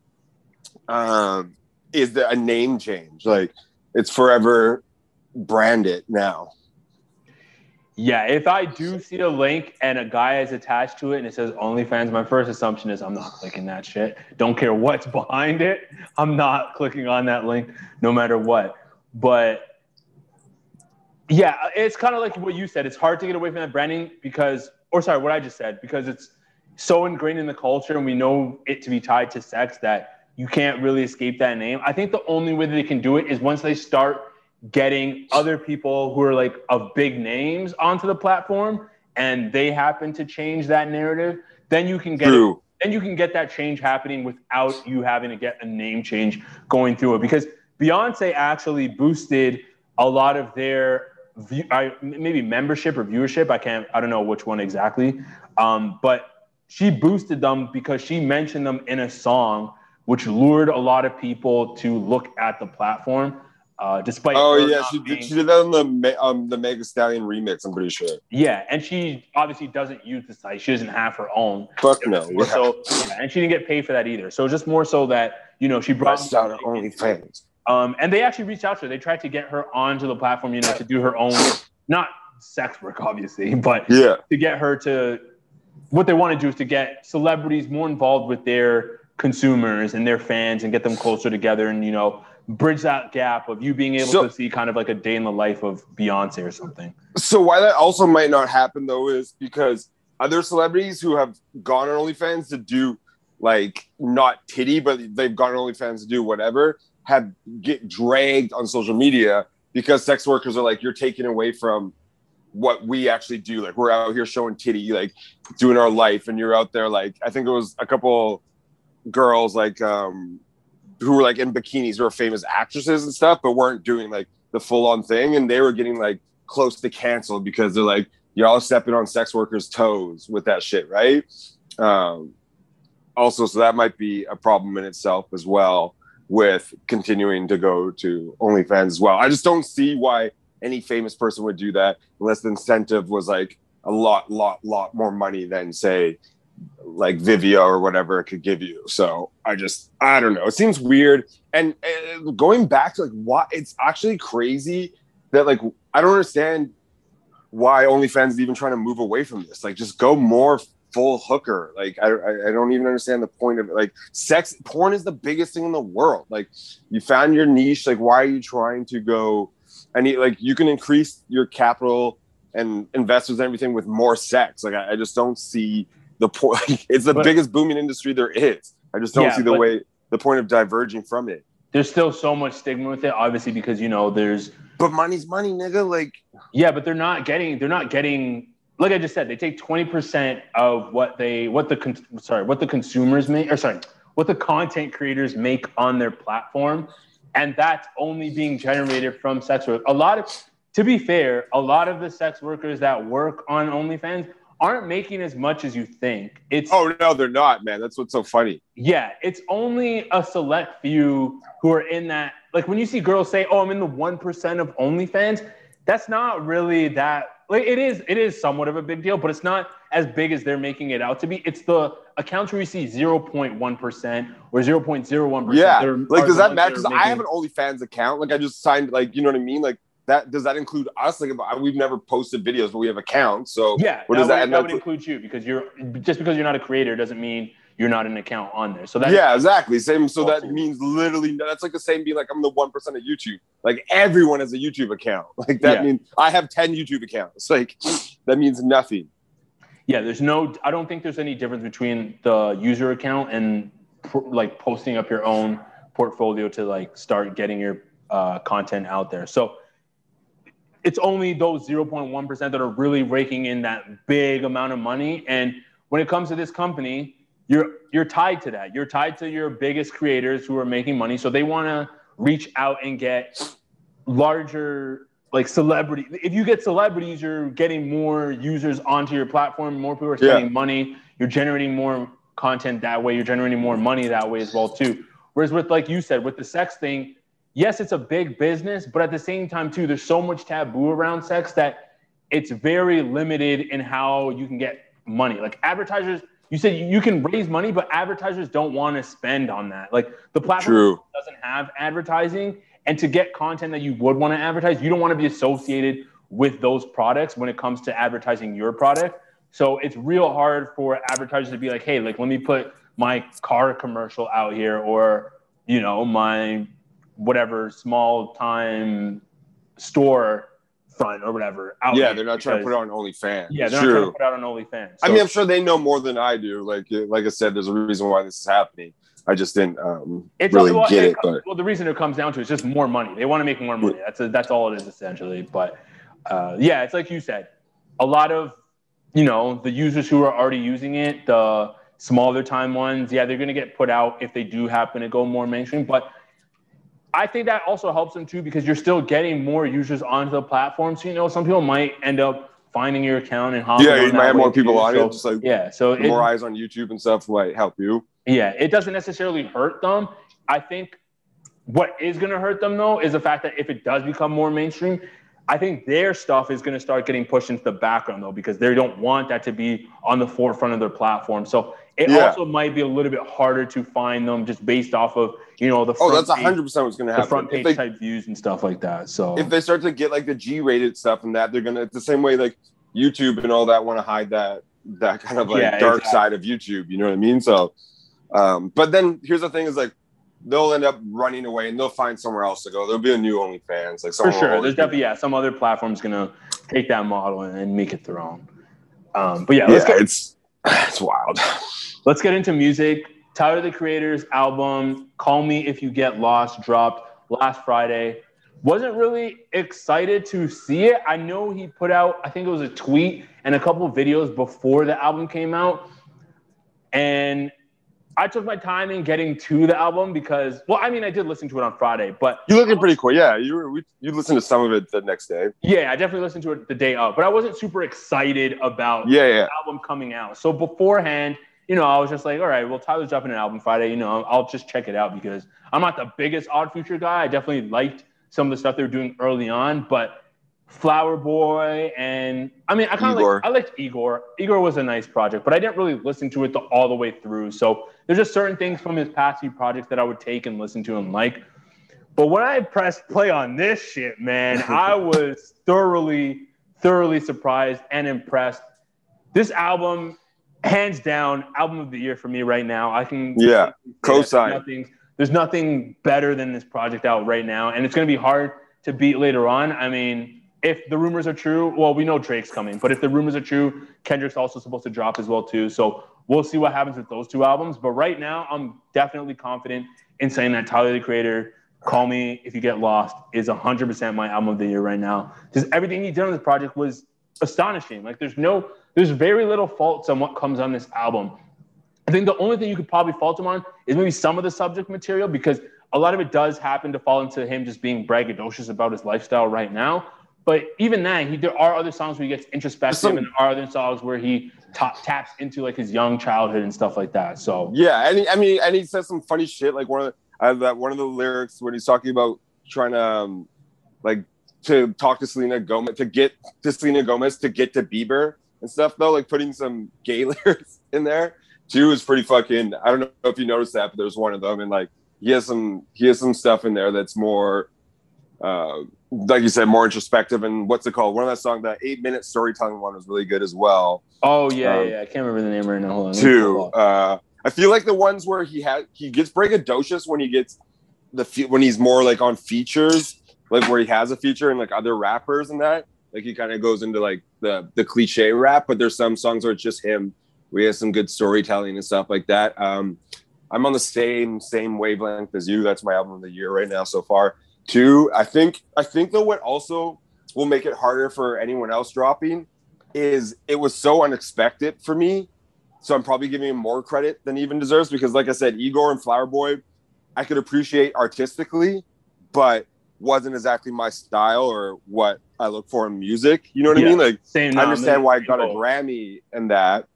um, is the, a name change. Like, it's forever branded now. Yeah, if I do see a link and a guy is attached to it and it says OnlyFans, my first assumption is I'm not clicking that shit. Don't care what's behind it. I'm not clicking on that link no matter what. But yeah, it's kind of like what you said. It's hard to get away from that branding because, or sorry, what I just said, because it's so ingrained in the culture and we know it to be tied to sex that you can't really escape that name. I think the only way that they can do it is once they start getting other people who are like of big names onto the platform and they happen to change that narrative, then you can get it, then you can get that change happening without you having to get a name change going through it. Because Beyonce actually boosted a lot of their view, I, maybe membership or viewership. I can't, I don't know which one exactly. Um, but she boosted them because she mentioned them in a song, which lured a lot of people to look at the platform. Uh, despite oh yeah, she, being, she did that on the um the Mega Stallion remix. I'm pretty sure. Yeah, and she obviously doesn't use the site. She doesn't have her own. Fuck no. Yeah. So yeah, and she didn't get paid for that either. So just more so that you know she brought out her OnlyFans. Um, and they actually reached out to her. They tried to get her onto the platform, you know, to do her own, not sex work, obviously, but yeah, to get her to. What they want to do is to get celebrities more involved with their consumers and their fans and get them closer together, and you know. Bridge that gap of you being able so, to see kind of like a day in the life of Beyonce or something. So why that also might not happen though is because other celebrities who have gone on OnlyFans to do like not titty, but they've gone on OnlyFans to do whatever, have get dragged on social media because sex workers are like, you're taking away from what we actually do. Like we're out here showing titty, like doing our life, and you're out there like I think it was a couple girls like um who were like in bikinis, who were famous actresses and stuff, but weren't doing like the full on thing. And they were getting like close to canceled because they're like, y'all stepping on sex workers' toes with that shit. Right. Um, also, so that might be a problem in itself as well with continuing to go to OnlyFans as well. I just don't see why any famous person would do that unless the incentive was like a lot, lot, lot more money than say, like Vivia or whatever it could give you. So I just, I don't know. It seems weird. And, and going back to like why it's actually crazy that like, I don't understand why OnlyFans is even trying to move away from this. Like just go more full hooker. Like, I, I don't even understand the point of it. Like sex porn is the biggest thing in the world. Like you found your niche. Like, why are you trying to go? And like, you can increase your capital and investors and everything with more sex. Like, I, I just don't see the point. It's the but, biggest booming industry there is. I just don't yeah, see the way the point of diverging from it. There's still so much stigma with it, obviously, because you know there's. But money's money, nigga. Like. Yeah, but they're not getting. They're not getting. Like I just said, they take twenty percent of what they, what the, con- sorry, what the consumers make, or sorry, what the content creators make on their platform, and that's only being generated from sex work. A lot of, to be fair, a lot of the sex workers that work on OnlyFans aren't making as much as you think. It's oh no, they're not, man. That's what's so funny. Yeah, it's only a select few who are in that. Like when you see girls say, "Oh, I'm in the one percent of OnlyFans," that's not really that. Like it is, it is somewhat of a big deal, but it's not as big as they're making it out to be. It's the accounts where you see zero point one percent or zero point zero one percent. Yeah, like does that matter? Because making... I have an OnlyFans account. Like I just signed. Like you know what I mean? Like. That does that include us? Like we've never posted videos, but we have accounts. So yeah, what that does that? Would, and that would include you because you're just because you're not a creator doesn't mean you're not an account on there. So that yeah, is, exactly same. So that means literally that's like the same being like I'm the one percent of YouTube. Like everyone has a YouTube account. Like that yeah. means I have ten YouTube accounts. Like that means nothing. Yeah, there's no. I don't think there's any difference between the user account and like posting up your own portfolio to like start getting your uh, content out there. So. It's only those zero point one percent that are really raking in that big amount of money. And when it comes to this company, you're you're tied to that. You're tied to your biggest creators who are making money. So they want to reach out and get larger like celebrity. If you get celebrities, you're getting more users onto your platform. More people are spending yeah. money. You're generating more content that way. You're generating more money that way as well too. Whereas with, like you said, with the sex thing, yes, it's a big business, but at the same time too, there's so much taboo around sex that it's very limited in how you can get money. Like advertisers, you said you can raise money, but advertisers don't want to spend on that. Like the platform True. doesn't have advertising, and to get content that you would want to advertise, you don't want to be associated with those products when it comes to advertising your product. So it's real hard for advertisers to be like, hey, like, let me put my car commercial out here, or, you know, my whatever small time store front or whatever. Out yeah, they're not because, trying to put it on OnlyFans. Yeah, they're True. not trying to put it out on OnlyFans. So. I mean, I'm sure they know more than I do. Like, like I said, there's a reason why this is happening. I just didn't um, it's really well, get it. it comes, but. Well, the reason it comes down to is just more money. They want to make more money. That's a, that's all it is essentially. But uh, yeah, it's like you said, a lot of, you know, the users who are already using it, the smaller time ones, yeah, they're going to get put out if they do happen to go more mainstream. But I think that also helps them too, because you're still getting more users onto the platform. So, you know, some people might end up finding your account and hopping yeah, on Yeah, you might have more people too. on so, it. Just like yeah, so it, more eyes on YouTube and stuff might help you. Yeah, it doesn't necessarily hurt them. I think what is going to hurt them, though, is the fact that if it does become more mainstream, I think their stuff is going to start getting pushed into the background, though, because they don't want that to be on the forefront of their platform. So it yeah. also might be a little bit harder to find them just based off of, you know, the front oh, that's one hundred percent page, what's going to happen. The front page they, type views and stuff like that. So if they start to get like the G-rated stuff and that, they're going to, the same way like YouTube and all that want to hide that that kind of like yeah, dark exactly. side of YouTube. You know what I mean? So. Um, but then here's the thing is like, they'll end up running away and they'll find somewhere else to go. There'll be a new OnlyFans. Like For sure. There's definitely, yeah, some other platform's going to take that model and, and make it their own. Um, but yeah, let's yeah get, it's, it's wild. Let's get into music. Tyler, the Creator's album, Call Me If You Get Lost, dropped last Friday. Wasn't really excited to see it. I know he put out, I think it was a tweet and a couple of videos before the album came out. And I took my time in getting to the album because, well, I mean, I did listen to it on Friday, but... You're looking pretty cool. Yeah, you were, we, you listened to some of it the next day. Yeah, I definitely listened to it the day of, but I wasn't super excited about yeah, yeah. the album coming out. So beforehand, you know, I was just like, all right, well, Tyler's dropping an album Friday. You know, I'll just check it out because I'm not the biggest Odd Future guy. I definitely liked some of the stuff they were doing early on, but Flower Boy and I mean, I kind of like I liked Igor. Igor was a nice project, but I didn't really listen to it the, all the way through. So there's just certain things from his past few projects that I would take and listen to and like. But when I pressed play on this shit, man, I was thoroughly, thoroughly surprised and impressed. This album, hands down, album of the year for me right now. I can yeah, co-sign. There's nothing better than this project out right now, and it's gonna be hard to beat later on. I mean. If the rumors are true, well, we know Drake's coming. But if the rumors are true, Kendrick's also supposed to drop as well, too. So we'll see what happens with those two albums. But right now, I'm definitely confident in saying that Tyler, the Creator, Call Me If You Get Lost, is one hundred percent my album of the year right now. Just everything he did on this project was astonishing. Like, there's no, there's very little faults on what comes on this album. I think the only thing you could probably fault him on is maybe some of the subject material, because a lot of it does happen to fall into him just being braggadocious about his lifestyle right now. But even then, he, there are other songs where he gets introspective, Some, and there are other songs where he ta- taps into like his young childhood and stuff like that. So yeah, and he, I mean, and he says some funny shit. Like one of the, uh, that one of the lyrics when he's talking about trying to um, like to talk to Selena Gomez to get to Selena Gomez to get to Bieber and stuff. Though, like putting some gay lyrics in there too is pretty fucking. I don't know if you noticed that, but there's one of them, and like he has some he has some stuff in there that's more. Uh, like you said, more introspective, and what's it called? One of that song, that eight-minute storytelling one, was really good as well. Oh yeah, um, yeah, I can't remember the name right now. Hold on. Two. Uh, I feel like the ones where he had he gets braggadocious when he gets the fe- when he's more like on features, like where he has a feature and like other rappers and that. Like he kind of goes into like the the cliche rap, but there's some songs where it's just him. We have some good storytelling and stuff like that. Um, I'm on the same same wavelength as you. That's my album of the year right now so far. Two, I think I think though what also will make it harder for anyone else dropping is it was so unexpected for me. So I'm probably giving him more credit than he even deserves, because like I said, Igor and Flower Boy, I could appreciate artistically, but wasn't exactly my style or what I look for in music. You know what yeah. I mean? Like, Same I understand nominee. why I got a Grammy and that.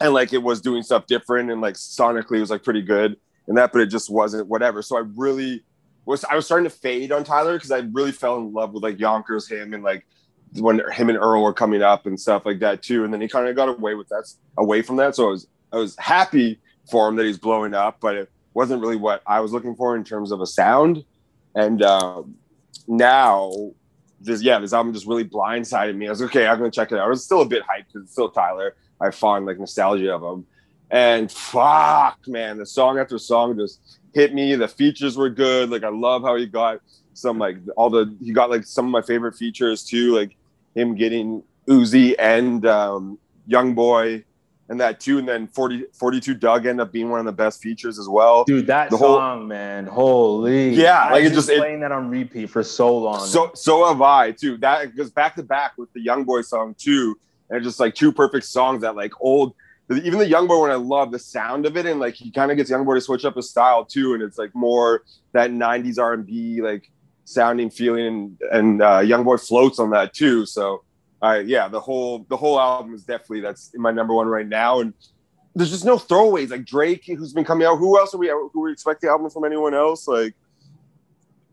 And like, it was doing stuff different and like sonically it was like pretty good and that, but it just wasn't whatever. So I really was, I was starting to fade on Tyler because I really fell in love with like Yonkers, him, and like when him and Earl were coming up and stuff like that too. And then he kind of got away with that, away from that. So I was, I was happy for him that he's blowing up, but it wasn't really what I was looking for in terms of a sound. And um, now this, yeah, this album just really blindsided me. I was like, okay, I'm going to check it out. I was still a bit hyped because it's still Tyler. I fond like nostalgia of him, and fuck, man, the song after song just hit me. The features were good. Like, I love how he got some like all the he got like some of my favorite features too, like him getting Uzi and um, YoungBoy and that too. And then forty, forty-two Doug ended up being one of the best features as well. Dude, that the song, whole, man, holy yeah, I've like it just playing it, that on repeat for so long. So so have I too. That goes back to back with the YoungBoy song too. And just like two perfect songs that like old, even the YoungBoy one, I love the sound of it. And like, he kind of gets YoungBoy to switch up his style too. And it's like more that nineties R and B, like sounding feeling, and, and uh, YoungBoy floats on that too. So uh, yeah, the whole, the whole album is definitely, that's my number one right now. And there's just no throwaways, like Drake, who's been coming out. Who else are we, who we expect the album from anyone else? Like,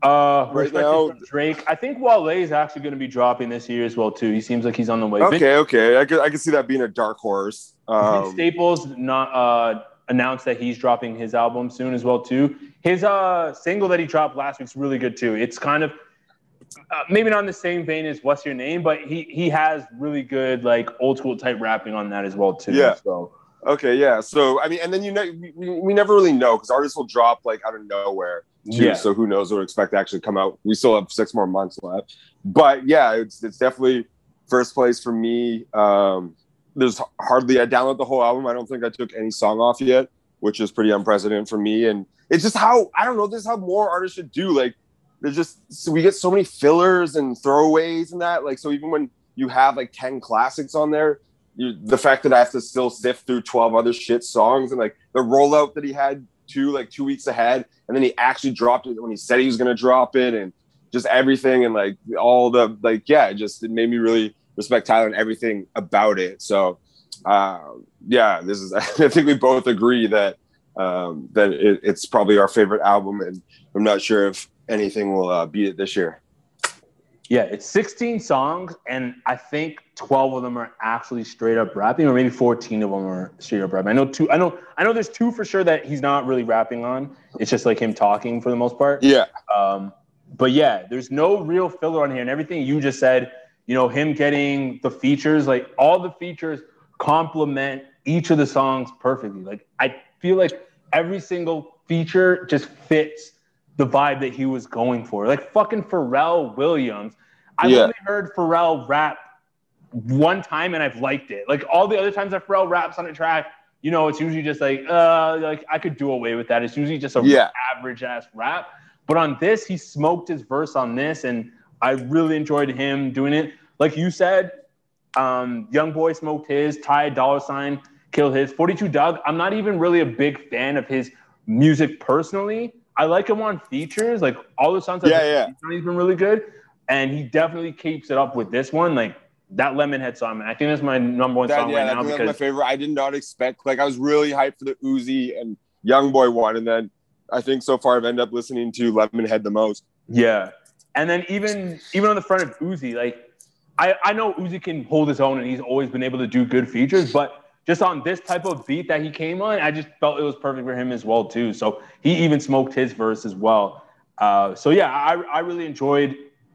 Uh, right now, Drake. I think Wale is actually going to be dropping this year as well too. He seems like he's on the way. Okay, Vin- okay, I could I could see that being a dark horse. Um, Vin Staples not uh, announced that he's dropping his album soon as well too. His uh, single that he dropped last week's really good too. It's kind of uh, maybe not in the same vein as What's Your Name, but he he has really good like old school type rapping on that as well too. Yeah. So. Okay, yeah. So I mean, and then you know, we, we never really know because artists will drop like out of nowhere. Too, yeah. So who knows what to expect to actually come out. We still have six more months left. But yeah, it's it's definitely first place for me. Um, there's hardly, I downloaded the whole album. I don't think I took any song off yet, which is pretty unprecedented for me. And it's just how, I don't know, this is how more artists should do. Like, there's just, so we get so many fillers and throwaways and that. Like, so even when you have like ten classics on there, you, the fact that I have to still sift through twelve other shit songs and like the rollout that he had two like two weeks ahead, and then he actually dropped it when he said he was going to drop it, and just everything, and like all the like yeah it just it made me really respect Tyler and everything about it. So uh yeah this is I think we both agree that um that it, it's probably our favorite album, and I'm not sure if anything will uh, beat it this year. Yeah, it's sixteen songs, and I think twelve of them are actually straight up rapping, or maybe fourteen of them are straight up rapping. I know two. I know. I know. There's two for sure that he's not really rapping on. It's just like him talking for the most part. Yeah. Um. But yeah, there's no real filler on here, and everything you just said. You know, him getting the features, like all the features complement each of the songs perfectly. Like, I feel like every single feature just fits the vibe that he was going for. Like fucking Pharrell Williams. I've yeah. only heard Pharrell rap one time and I've liked it. Like all the other times that Pharrell raps on a track, you know, it's usually just like, uh, like I could do away with that. It's usually just a yeah. average ass rap. But on this, he smoked his verse on this, and I really enjoyed him doing it. Like you said, um, YoungBoy smoked his, Ty Dolla Sign killed his. forty-two Doug, I'm not even really a big fan of his music personally. I like him on features. Like, all the songs yeah, yeah. he's been really good. And he definitely keeps it up with this one. Like, that Lemonhead song, man. I think that's my number one that, song yeah, right now. Because that's my favorite. I did not expect. Like, I was really hyped for the Uzi and YoungBoy one. And then I think so far I've ended up listening to Lemonhead the most. Yeah. And then even even on the front of Uzi, like, I, I know Uzi can hold his own and he's always been able to do good features. But just on this type of beat that he came on, I just felt it was perfect for him as well too. So he even smoked his verse as well. Uh, so yeah, I, I really enjoyed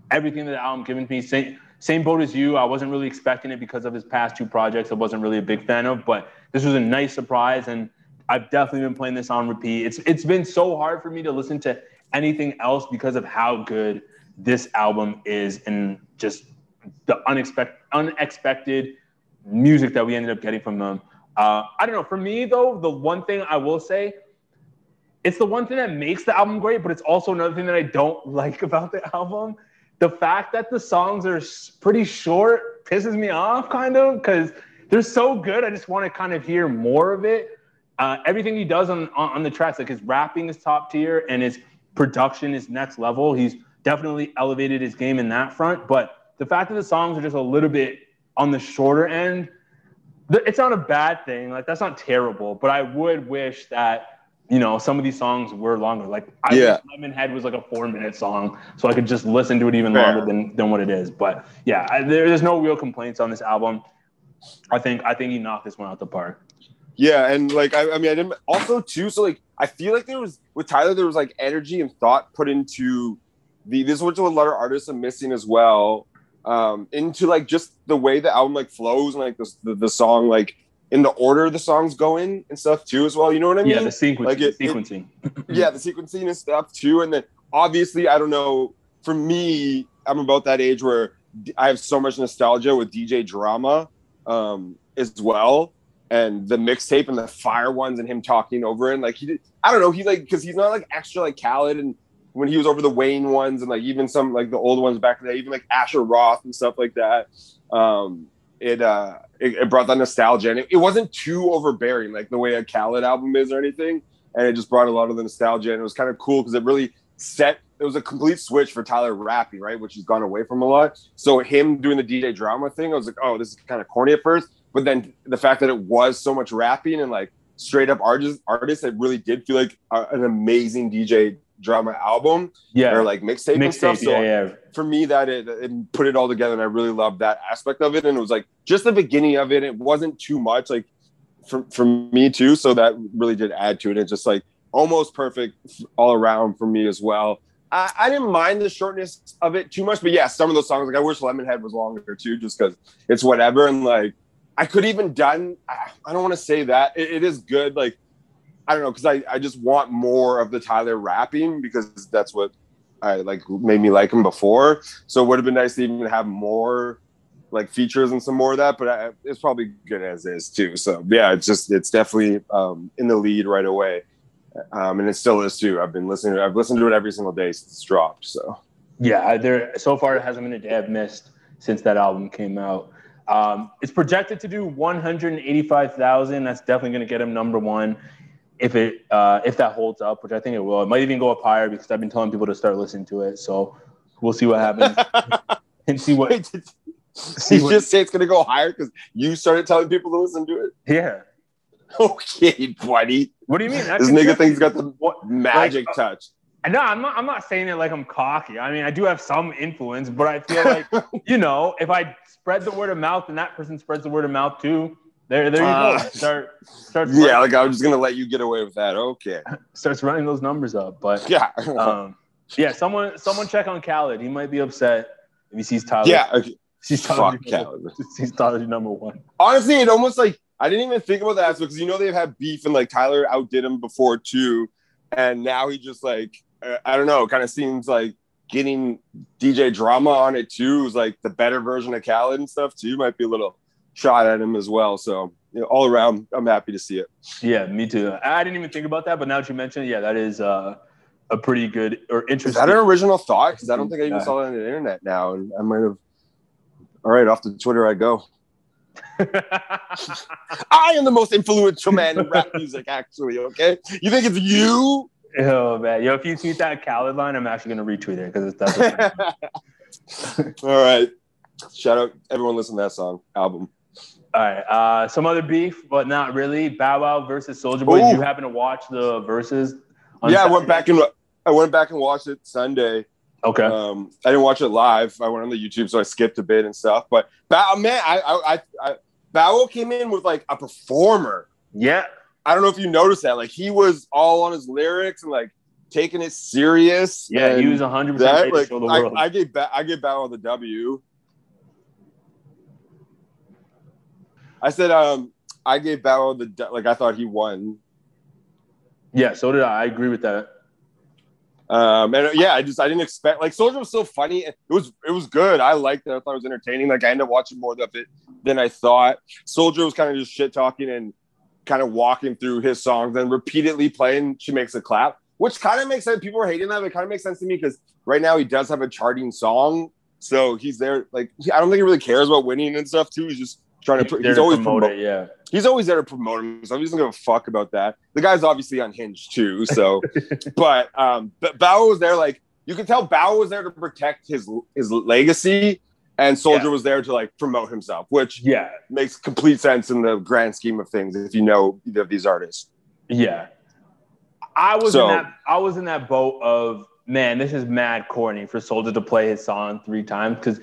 everything that the album given to me. Same, same boat as you. I wasn't really expecting it because of his past two projects. I wasn't really a big fan of, but this was a nice surprise, and I've definitely been playing this on repeat. It's it's been so hard for me to listen to anything else because of how good this album is, and just the unexpected, unexpected. music that we ended up getting from them. Uh, I don't know. For me, though, the one thing I will say, it's the one thing that makes the album great, but it's also another thing that I don't like about the album. The fact that the songs are pretty short pisses me off, kind of, because they're so good. I just want to kind of hear more of it. Uh, everything he does on, on, on the tracks, like his rapping is top tier, and his production is next level. He's definitely elevated his game in that front. But the fact that the songs are just a little bit on the shorter end, it's not a bad thing. Like, that's not terrible. But I would wish that, you know, some of these songs were longer. Like, I yeah. wish Lemonhead was like a four-minute song, so I could just listen to it even Fair. longer than, than what it is. But, yeah, I, there, there's no real complaints on this album. I think I think he knocked this one out the park. Yeah, and, like, I, I mean, I didn't – also, too, so, like, I feel like there was – with Tyler, there was, like, energy and thought put into the – this is what a lot of artists are missing as well – um into like just the way the album like flows and like the, the, the song, like in the order the songs go in and stuff too as well, you know what I mean? Yeah, the sequencing, like it, sequencing. It, yeah the sequencing and stuff too. And then obviously, I don't know, for me, I'm about that age where I have so much nostalgia with D J Drama um as well, and the mixtape and the fire ones and him talking over it. And like he did, I don't know, he like, because he's not like extra like Khaled and when he was over the Wayne ones and like even some like the old ones back then, even like Asher Roth and stuff like that. Um, it, uh, it, it brought that nostalgia, and it, it wasn't too overbearing, like the way a Khaled album is or anything. And it just brought a lot of the nostalgia, and it was kind of cool because it really set, it was a complete switch for Tyler rapping, right? Which he's gone away from a lot. So him doing the D J Drama thing, I was like, oh, this is kind of corny at first, but then the fact that it was so much rapping and like straight up artists, artists, it really did feel like a, an amazing D J Drama album, yeah, or like mixtape mix and stuff. Tape, so yeah, yeah. For me, that it, it put it all together, and I really loved that aspect of it. And it was like just the beginning of it; it wasn't too much, like for for me too. So that really did add to it. It's just like almost perfect all around for me as well. I, I didn't mind the shortness of it too much, but yeah, some of those songs, like I wish Lemonhead was longer too, just because it's whatever. And like I could even done. I, I don't want to say that it, it is good, like. I don't know, because I, I just want more of the Tyler rapping, because that's what I like made me like him before. So it would have been nice to even have more like features and some more of that. But I, it's probably good as is too. So yeah, it's just it's definitely um, in the lead right away, um, and it still is too. I've been listening. I've listened to it every single day since it's dropped. So yeah, there so far it hasn't been a day I've missed since that album came out. Um, it's projected to do one hundred eighty-five thousand. That's definitely going to get him number one. If it uh, if that holds up, which I think it will. It might even go up higher, because I've been telling people to start listening to it. So we'll see what happens and see what. Wait, did you see you what, just say it's gonna go higher because you started telling people to listen to it. Yeah. Okay, buddy. What do you mean? That this nigga thinks he's got the what, magic like, touch. Uh, no, I'm not. I'm not saying it like I'm cocky. I mean, I do have some influence, but I feel like you know, if I spread the word of mouth, and that person spreads the word of mouth too. There, there you uh, go. Start, start. Yeah, like I was just gonna let you get away with that. Okay. Starts running those numbers up, but yeah, um, yeah. Someone, someone check on Khaled. He might be upset if he sees Tyler. Yeah, okay. Sees Tyler. Fuck Khaled. Sees Tyler number one. Honestly, it almost like I didn't even think about that because you know they've had beef and like Tyler outdid him before too, and now he just like uh, I don't know, kind of seems like getting D J Drama on it too is like the better version of Khaled and stuff too. Might be a little. Shot at him as well, so you know, all around I'm happy to see it. Yeah, me too. I didn't even think about that, but now that you mentioned it, yeah, that is uh a pretty good or interesting. Is that an original thought? Because I don't think I even saw it on the internet now, and I might have. All right, off to Twitter I go. I am the most influential man in rap music, actually. Okay, you think it's you? Oh man, yo, if you tweet that Khaled line, I'm actually gonna retweet it because that's. What all right, shout out everyone listen to that song album. All right, uh, some other beef, but not really. Bow Wow versus Soulja Boy. Ooh. Did you happen to watch the verses? On yeah, Saturday? I went back and I went back and watched it Sunday. Okay. Um, I didn't watch it live. I went on the YouTube, so I skipped a bit and stuff. But Bow man, I, I, I, I Bow Wow came in with like a performer. Yeah. I don't know if you noticed that. Like he was all on his lyrics and like taking it serious. Yeah, he was one hundred percent ready to like, show the world. I, I get ba- I get Bow Wow the W. I said, um, I gave Bow Wow the like. I thought he won. Yeah, so did I. I agree with that. Um, and yeah, I just I didn't expect like Soulja was so funny. It was it was good. I liked it. I thought it was entertaining. Like I ended up watching more of it than I thought. Soulja was kind of just shit talking and kind of walking through his songs and repeatedly playing. She makes a clap, which kind of makes sense. People are hating that, but it kind of makes sense to me because right now he does have a charting song, so he's there. Like I don't think he really cares about winning and stuff too. He's just trying to, he's, he's always promote promote, it, yeah. He's always there to promote himself. He doesn't give a fuck about that. The guy's obviously unhinged too. So, but um, but Bow was there like, you could tell Bow was there to protect his his legacy, and Soulja yeah. was there to like promote himself, which yeah makes complete sense in the grand scheme of things if you know either of these artists. Yeah, I was so, in that I was in that boat of, man, this is mad corny for Soulja to play his song three times, because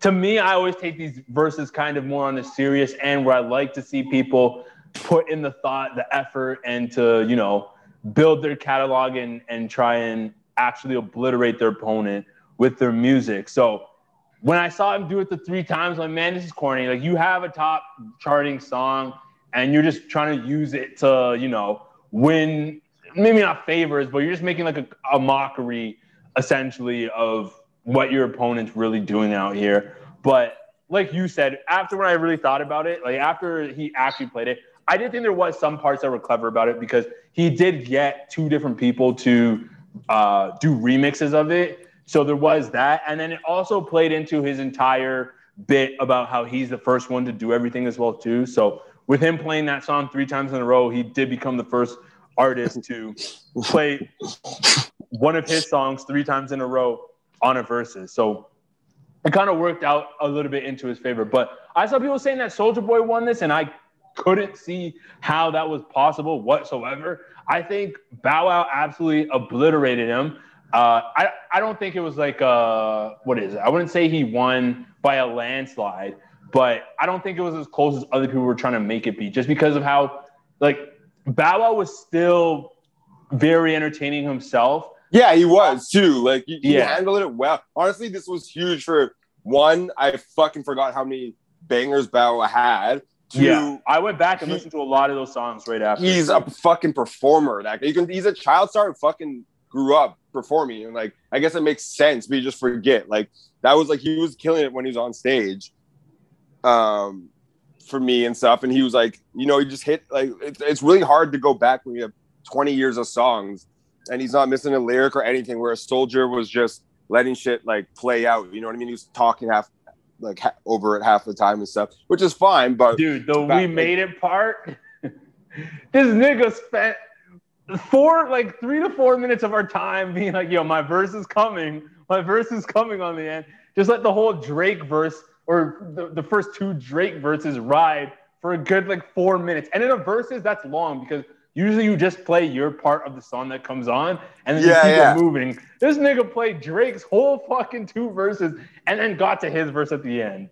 to me, I always take these verses kind of more on the serious end, where I like to see people put in the thought, the effort, and to, you know, build their catalog and, and try and actually obliterate their opponent with their music. So when I saw him do it the three times, I'm like, man, this is corny. Like, you have a top charting song and you're just trying to use it to, you know, win, maybe not favors, but you're just making like a, a mockery essentially of what your opponent's really doing out here. But like you said, after when I really thought about it, like after he actually played it, I did think there was some parts that were clever about it, because he did get two different people to uh, do remixes of it. So there was that. And then it also played into his entire bit about how he's the first one to do everything as well, too. So with him playing that song three times in a row, he did become the first artist to play one of his songs three times in a row on a versus. So it kind of worked out a little bit into his favor. But I saw people saying that Soulja Boy won this, and I couldn't see how that was possible whatsoever. I think Bow Wow absolutely obliterated him. Uh, I, I don't think it was like, uh, what is it? I wouldn't say he won by a landslide, but I don't think it was as close as other people were trying to make it be, just because of how, like, Bow Wow was still very entertaining himself. Yeah, he was too. Like, he, he yeah. handled it well. Honestly, this was huge for, one, I fucking forgot how many bangers Bow Wow had. Dude, yeah, I went back and he, listened to a lot of those songs right after. He's a fucking performer. That you can, he's a child star and fucking grew up performing. And like, I guess it makes sense, but you just forget. Like, that was like, he was killing it when he was on stage, um, for me and stuff. And he was like, you know, he just hit like, it, it's really hard to go back when you have twenty years of songs and he's not missing a lyric or anything. Whereas Soulja was just letting shit like play out. You know what I mean? He was talking half. like ha- over it half the time and stuff, which is fine, but... Dude, the back- we made it part, this nigga spent four, like three to four minutes of our time being like, yo, my verse is coming, my verse is coming on the end. Just let the whole Drake verse, or the, the first two Drake verses ride for a good like four minutes. And in a verses, that's long, because usually you just play your part of the song that comes on and then yeah, you keep yeah. it moving. This nigga played Drake's whole fucking two verses and then got to his verse at the end.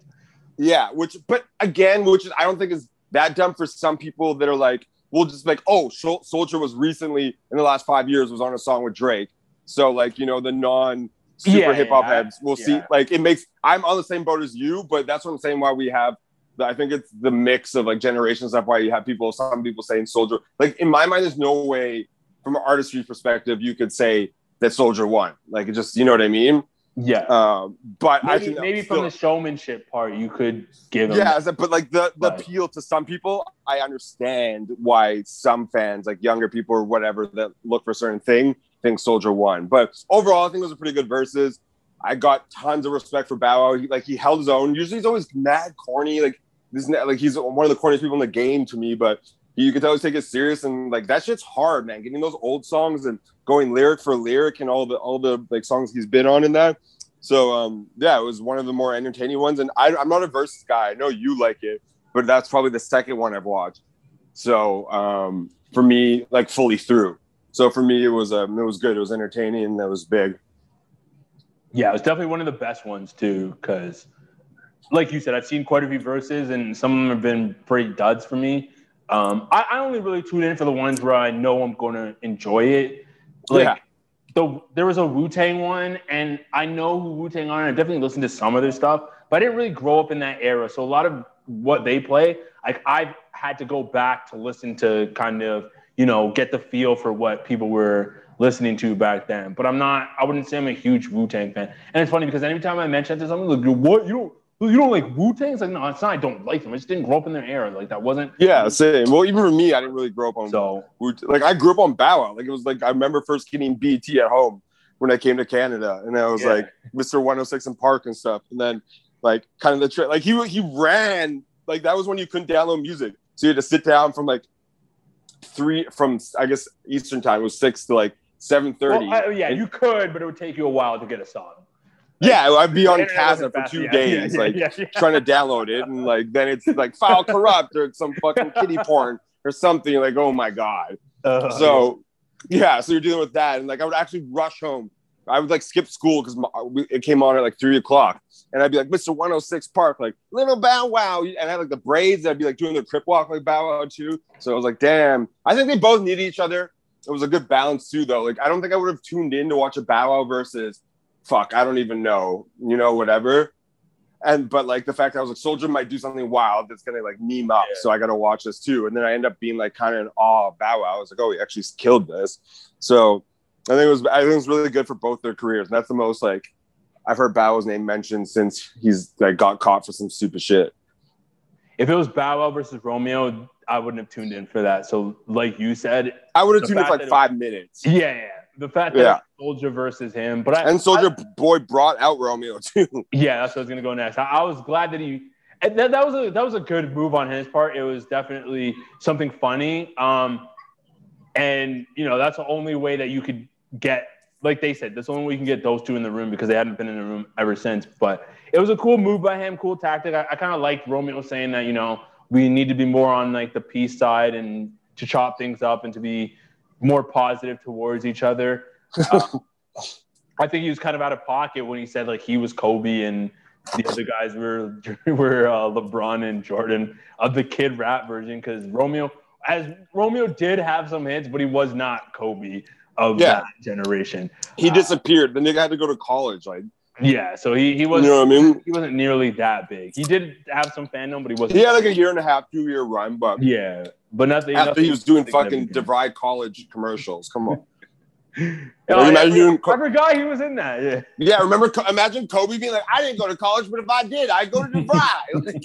Yeah, which, but again, which is, I don't think is that dumb for some people that are like, we'll just like, oh, Soulja was recently, in the last five years, was on a song with Drake. So like, you know, the non super yeah, hip hop yeah, heads will yeah. see, like it makes, I'm on the same boat as you, but that's what I'm saying why we have, I think it's the mix of like generations. That's why you have people, some people saying Soulja. Like in my mind, there's no way from an artistry perspective you could say that Soulja won. Like it just, you know what I mean? Yeah. Um, but maybe, I think maybe from still, the showmanship part, you could give them. Yeah, but like the, the right. appeal to some people, I understand why some fans, like younger people or whatever, that look for a certain thing, think Soulja won. But overall, I think it was a pretty good versus. I got tons of respect for Bow Wow. He, like he held his own. Usually he's always mad corny. Like this, like he's one of the corniest people in the game to me. But you could always take it serious, and like that shit's hard, man. Getting those old songs and going lyric for lyric and all the all the like songs he's been on in that. So um, yeah, it was one of the more entertaining ones. And I, I'm not a versus guy. I know you like it, but that's probably the second one I've watched. So um, for me, like fully through. So for me, it was um, it was good. It was entertaining, and that was big. Yeah, it was definitely one of the best ones, too, because, like you said, I've seen quite a few verses, and some of them have been pretty duds for me. Um, I, I only really tune in for the ones where I know I'm going to enjoy it. Like, yeah. the, there was a Wu-Tang one, and I know who Wu-Tang are, and I've definitely listened to some of their stuff, but I didn't really grow up in that era. So a lot of what they play, like I've had to go back to listen to kind of, you know, get the feel for what people were listening to back then. But I'm not, I wouldn't say I'm a huge Wu-Tang fan. And it's funny because anytime I mention it to someone, like, what, you don't, you don't like Wu-Tang? It's like, no, it's not I don't like them. I just didn't grow up in their era. Like, that wasn't... Yeah, same. Well, even for me, I didn't really grow up on so, Wu-Tang. Like, I grew up on Bow Wow. Like, it was like, I remember first getting B E T at home when I came to Canada. And I was yeah. like, Mister one oh six and Park and stuff. And then, like, kind of the... Tri- like, he he ran. Like, that was when you couldn't download music. So you had to sit down from, like, three... From, I guess, Eastern time. It was six to, like, seven thirty. Well, I, yeah, and, you could, but it would take you a while to get a song. Like, yeah, I'd be on Kazaa for two yeah. days, yeah, like yeah, yeah. trying to download it, and like then it's like file corrupt or some fucking kiddie porn or something. Like, oh my god. Uh, so yeah, so you're dealing with that, and like I would actually rush home. I would like skip school because it came on at like three o'clock, and I'd be like, Mister one oh six Park, like little Bow Wow, and I had like the braids. And I'd be like doing the crip walk like Bow Wow too. So I was like, damn, I think they both needed each other. It was a good balance too, though. Like I don't think I would have tuned in to watch a Bow Wow versus, fuck, I don't even know, you know, whatever. And but like the fact that I was like, Soulja might do something wild that's gonna like meme up, yeah. so I gotta watch this too. And then I end up being like kind of in awe of Bow Wow. I was like, oh, he actually killed this. So. I think it was. I think it was really good for both their careers, and that's the most like I've heard Bow Wow's name mentioned since he's like got caught for some stupid shit. If it was Bow Wow versus Romeo, I wouldn't have tuned in for that. So, like you said, I would have tuned in for like five was, minutes. Yeah, yeah. The fact that yeah. Soulja versus him, but I, and Soulja Boy brought out Romeo too. Yeah, that's what I was gonna go next. I, I was glad that he. And that, that was a that was a good move on his part. It was definitely something funny, um, and you know that's the only way that you could. Get like they said, that's the only way you can get those two in the room because they haven't been in the room ever since. But it was a cool move by him, cool tactic. I, I kind of liked Romeo saying that, you know, we need to be more on like the peace side and to chop things up and to be more positive towards each other. Um, I think he was kind of out of pocket when he said like he was Kobe and the other guys were were uh, LeBron and Jordan of the Kid Rap version because Romeo, as Romeo did have some hits, but he was not Kobe. Of yeah. that generation, he uh, disappeared. The nigga had to go to college, like yeah. So he he was you know what I mean? He wasn't nearly that big. He did have some fandom, but he wasn't. He had like a year and a half, two year run, but yeah, but nothing. After nothing, he was doing fucking DeVry College commercials. Come on, yeah, I, I, doing, I forgot he was in that. Yeah, yeah. Remember, imagine Kobe being like, "I didn't go to college, but if I did, I'd go to DeVry." Like,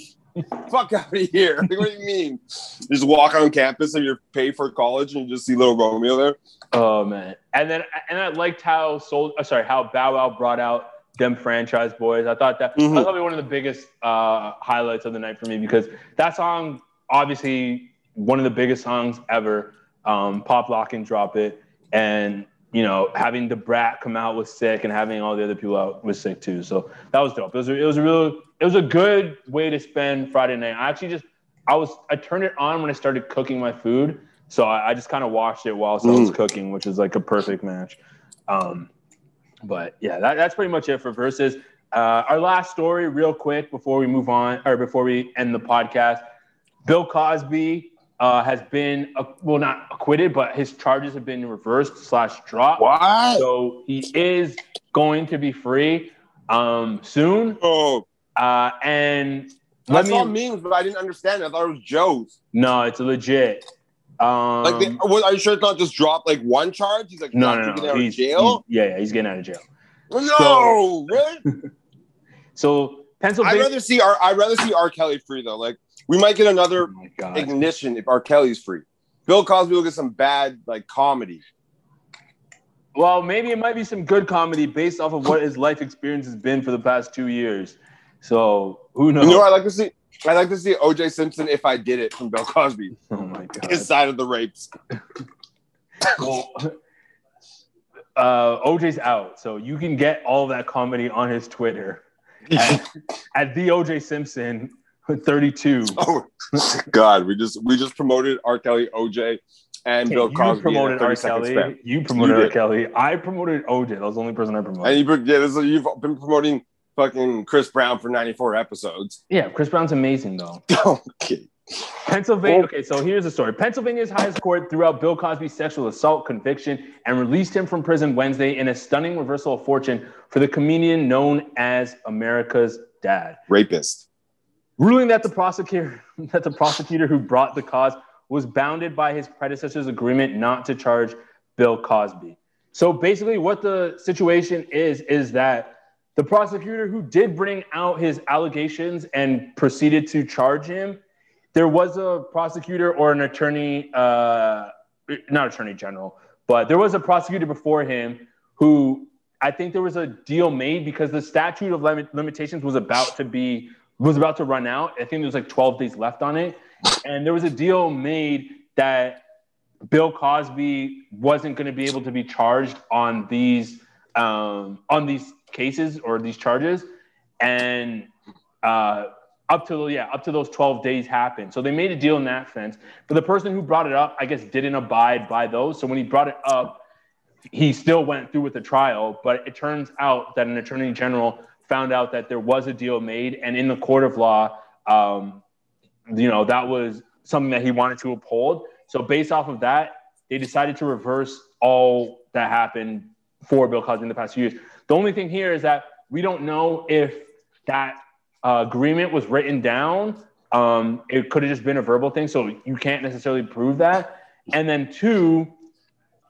fuck out of here! Like, what do you mean? You just walk on campus and you're paid for college, and you just see little Romeo there. Oh man! And then and I liked how Soul. Uh, sorry, how Bow Wow brought out them franchise boys. I thought that mm-hmm. that was probably one of the biggest uh, highlights of the night for me because that song, obviously, one of the biggest songs ever. Um, Pop, Lock, and Drop It, and you know, having the Brat come out was sick, and having all the other people out was sick too. So that was dope. It was a, it was a real. It was a good way to spend Friday night. I actually just, I was, I turned it on when I started cooking my food. So I, I just kind of watched it whilst mm. I was cooking, which is like a perfect match. Um, but yeah, that, that's pretty much it for Versus. Uh, our last story real quick before we move on, or before we end the podcast, Bill Cosby uh, has been, uh, well, not acquitted, but his charges have been reversed slash dropped. What? So he is going to be free um, soon. Oh. Uh, and let I saw me, memes, but I didn't understand it. I thought it was Joe's. No, it's legit. Um, like, they, are you sure it's not just dropped like one charge? He's like, no, no, no. Out he's, of jail? He's, yeah, yeah, he's getting out of jail. No, so, really? So, Pennsylvania. I'd rather see R. I'd rather see R. Kelly free though. Like, we might get another oh ignition if R. Kelly's free. Bill Cosby will get some bad like comedy. Well, maybe it might be some good comedy based off of what his life experience has been for the past two years. So who knows? You know, I like to see. I like to see O J Simpson if I did it from Bill Cosby. Oh my god! His side of the rapes. Well, uh, O J's out, so you can get all that comedy on his Twitter at, at the O J Simpson thirty-two. Oh God! We just we just promoted R. Kelly, O J, and hey, Bill Cosby. You promoted R. Kelly. Spam. You promoted you R. Kelly. I promoted O J. That was the only person I promoted. And you, yeah, this is, you've been promoting. Fucking Chris Brown for ninety-four episodes. Yeah, Chris Brown's amazing, though. Okay. Pennsylvania. Okay, so here's the story. Pennsylvania's highest court threw out Bill Cosby's sexual assault conviction and released him from prison Wednesday in a stunning reversal of fortune for the comedian known as America's Dad. Rapist. Ruling that the prosecutor that the prosecutor who brought the cause was bounded by his predecessor's agreement not to charge Bill Cosby. So basically what the situation is, is that the prosecutor who did bring out his allegations and proceeded to charge him, there was a prosecutor or an attorney, uh, not attorney general, but there was a prosecutor before him who I think there was a deal made because the statute of lim- limitations was about to be, was about to run out. I think there was like twelve days left on it. And there was a deal made that Bill Cosby wasn't going to be able to be charged on these um, on these cases or these charges, and uh, up to yeah, up to those twelve days happened. So they made a deal in that sense. But the person who brought it up, I guess, didn't abide by those. So when he brought it up, he still went through with the trial. But it turns out that an attorney general found out that there was a deal made, and in the court of law, um, you know, that was something that he wanted to uphold. So based off of that, they decided to reverse all that happened for Bill Cosby in the past few years. The only thing here is that we don't know if that uh, agreement was written down. Um, it could have just been a verbal thing, so you can't necessarily prove that. And then two,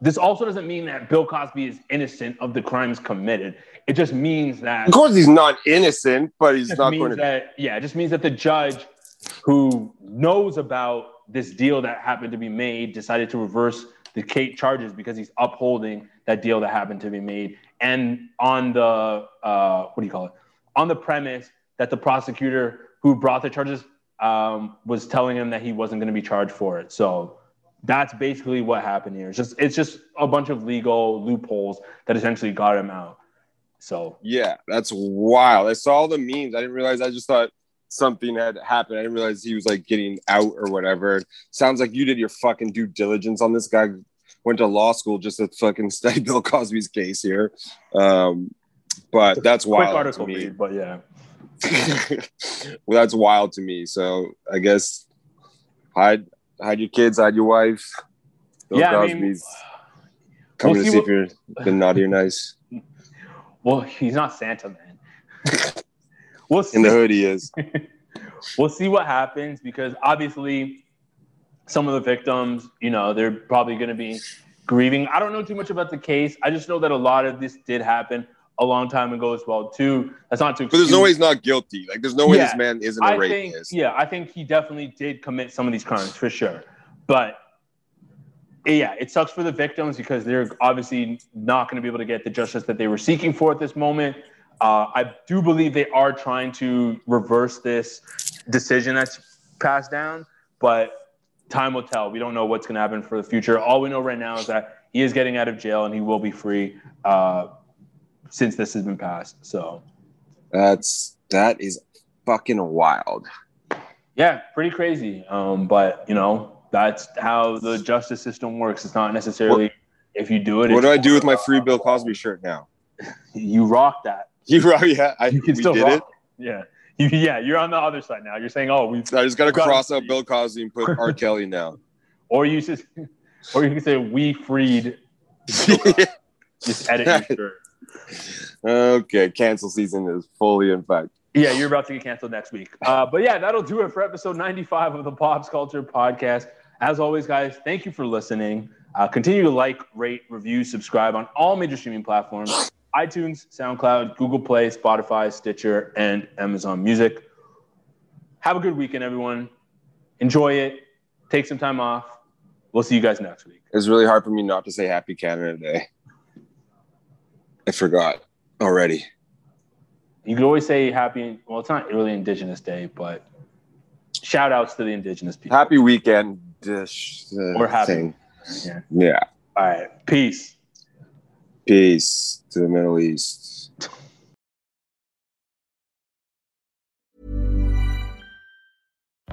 this also doesn't mean that Bill Cosby is innocent of the crimes committed. It just means that... Of course he's not innocent, but he's not going to... That, yeah, it just means that the judge who knows about this deal that happened to be made decided to reverse the Kate charges because he's upholding that deal that happened to be made. And on the, uh, what do you call it? On the premise that the prosecutor who brought the charges um, was telling him that he wasn't going to be charged for it. So that's basically what happened here. It's just, it's just a bunch of legal loopholes that essentially got him out. So, yeah, that's wild. I saw all the memes. I didn't realize. I just thought something had happened. I didn't realize he was like getting out or whatever. Sounds like you did your fucking due diligence on this guy. Went to law school just to fucking study Bill Cosby's case here. Um, but that's wild. Quick article to me. Read, but yeah. Well, that's wild to me. So I guess hide hide your kids, hide your wife. Bill yeah, Cosby's I mean, coming we'll to see what... if you're been naughty or nice. Well, he's not Santa, man. We'll see. In the hood he is. We'll see what happens, because obviously some of the victims, you know, they're probably going to be grieving. I don't know too much about the case. I just know that a lot of this did happen a long time ago as well, too. That's not too... But there's no way he's not guilty. Like, there's no way yeah, this man isn't a rapist. Yeah, I think he definitely did commit some of these crimes, for sure. But, yeah, it sucks for the victims because they're obviously not going to be able to get the justice that they were seeking for at this moment. Uh, I do believe they are trying to reverse this decision that's passed down, but time will tell. We don't know what's going to happen for the future. All we know right now is that he is getting out of jail and he will be free uh, since this has been passed. So that's that is fucking wild. Yeah, pretty crazy. Um, but you know, that's how the justice system works. It's not necessarily what, if you do it. What do I do with my free Bill Cosby shirt now? You rock that. You right, yeah. I, you can we still did rock. It. Yeah, you, yeah. You're on the other side now. You're saying, "Oh, we." I just got to cross out Bill Cosby and put R. Kelly now. Or you just, or you can say, "We freed." Just edit your shirt. Okay, cancel season is fully in fact. Yeah, you're about to get canceled next week. Uh, but yeah, that'll do it for episode ninety-five of the Pop's Culture Podcast. As always, guys, thank you for listening. Uh, continue to like, rate, review, subscribe on all major streaming platforms. iTunes, SoundCloud, Google Play, Spotify, Stitcher, and Amazon Music. Have a good weekend, everyone. Enjoy it. Take some time off. We'll see you guys next week. It's really hard for me not to say Happy Canada Day. I forgot already. You could always say happy, well, it's not really Indigenous Day, but shout outs to the Indigenous people. Happy weekend. Dish, uh, or happy. Yeah. yeah. All right. Peace. Peace to the Middle East.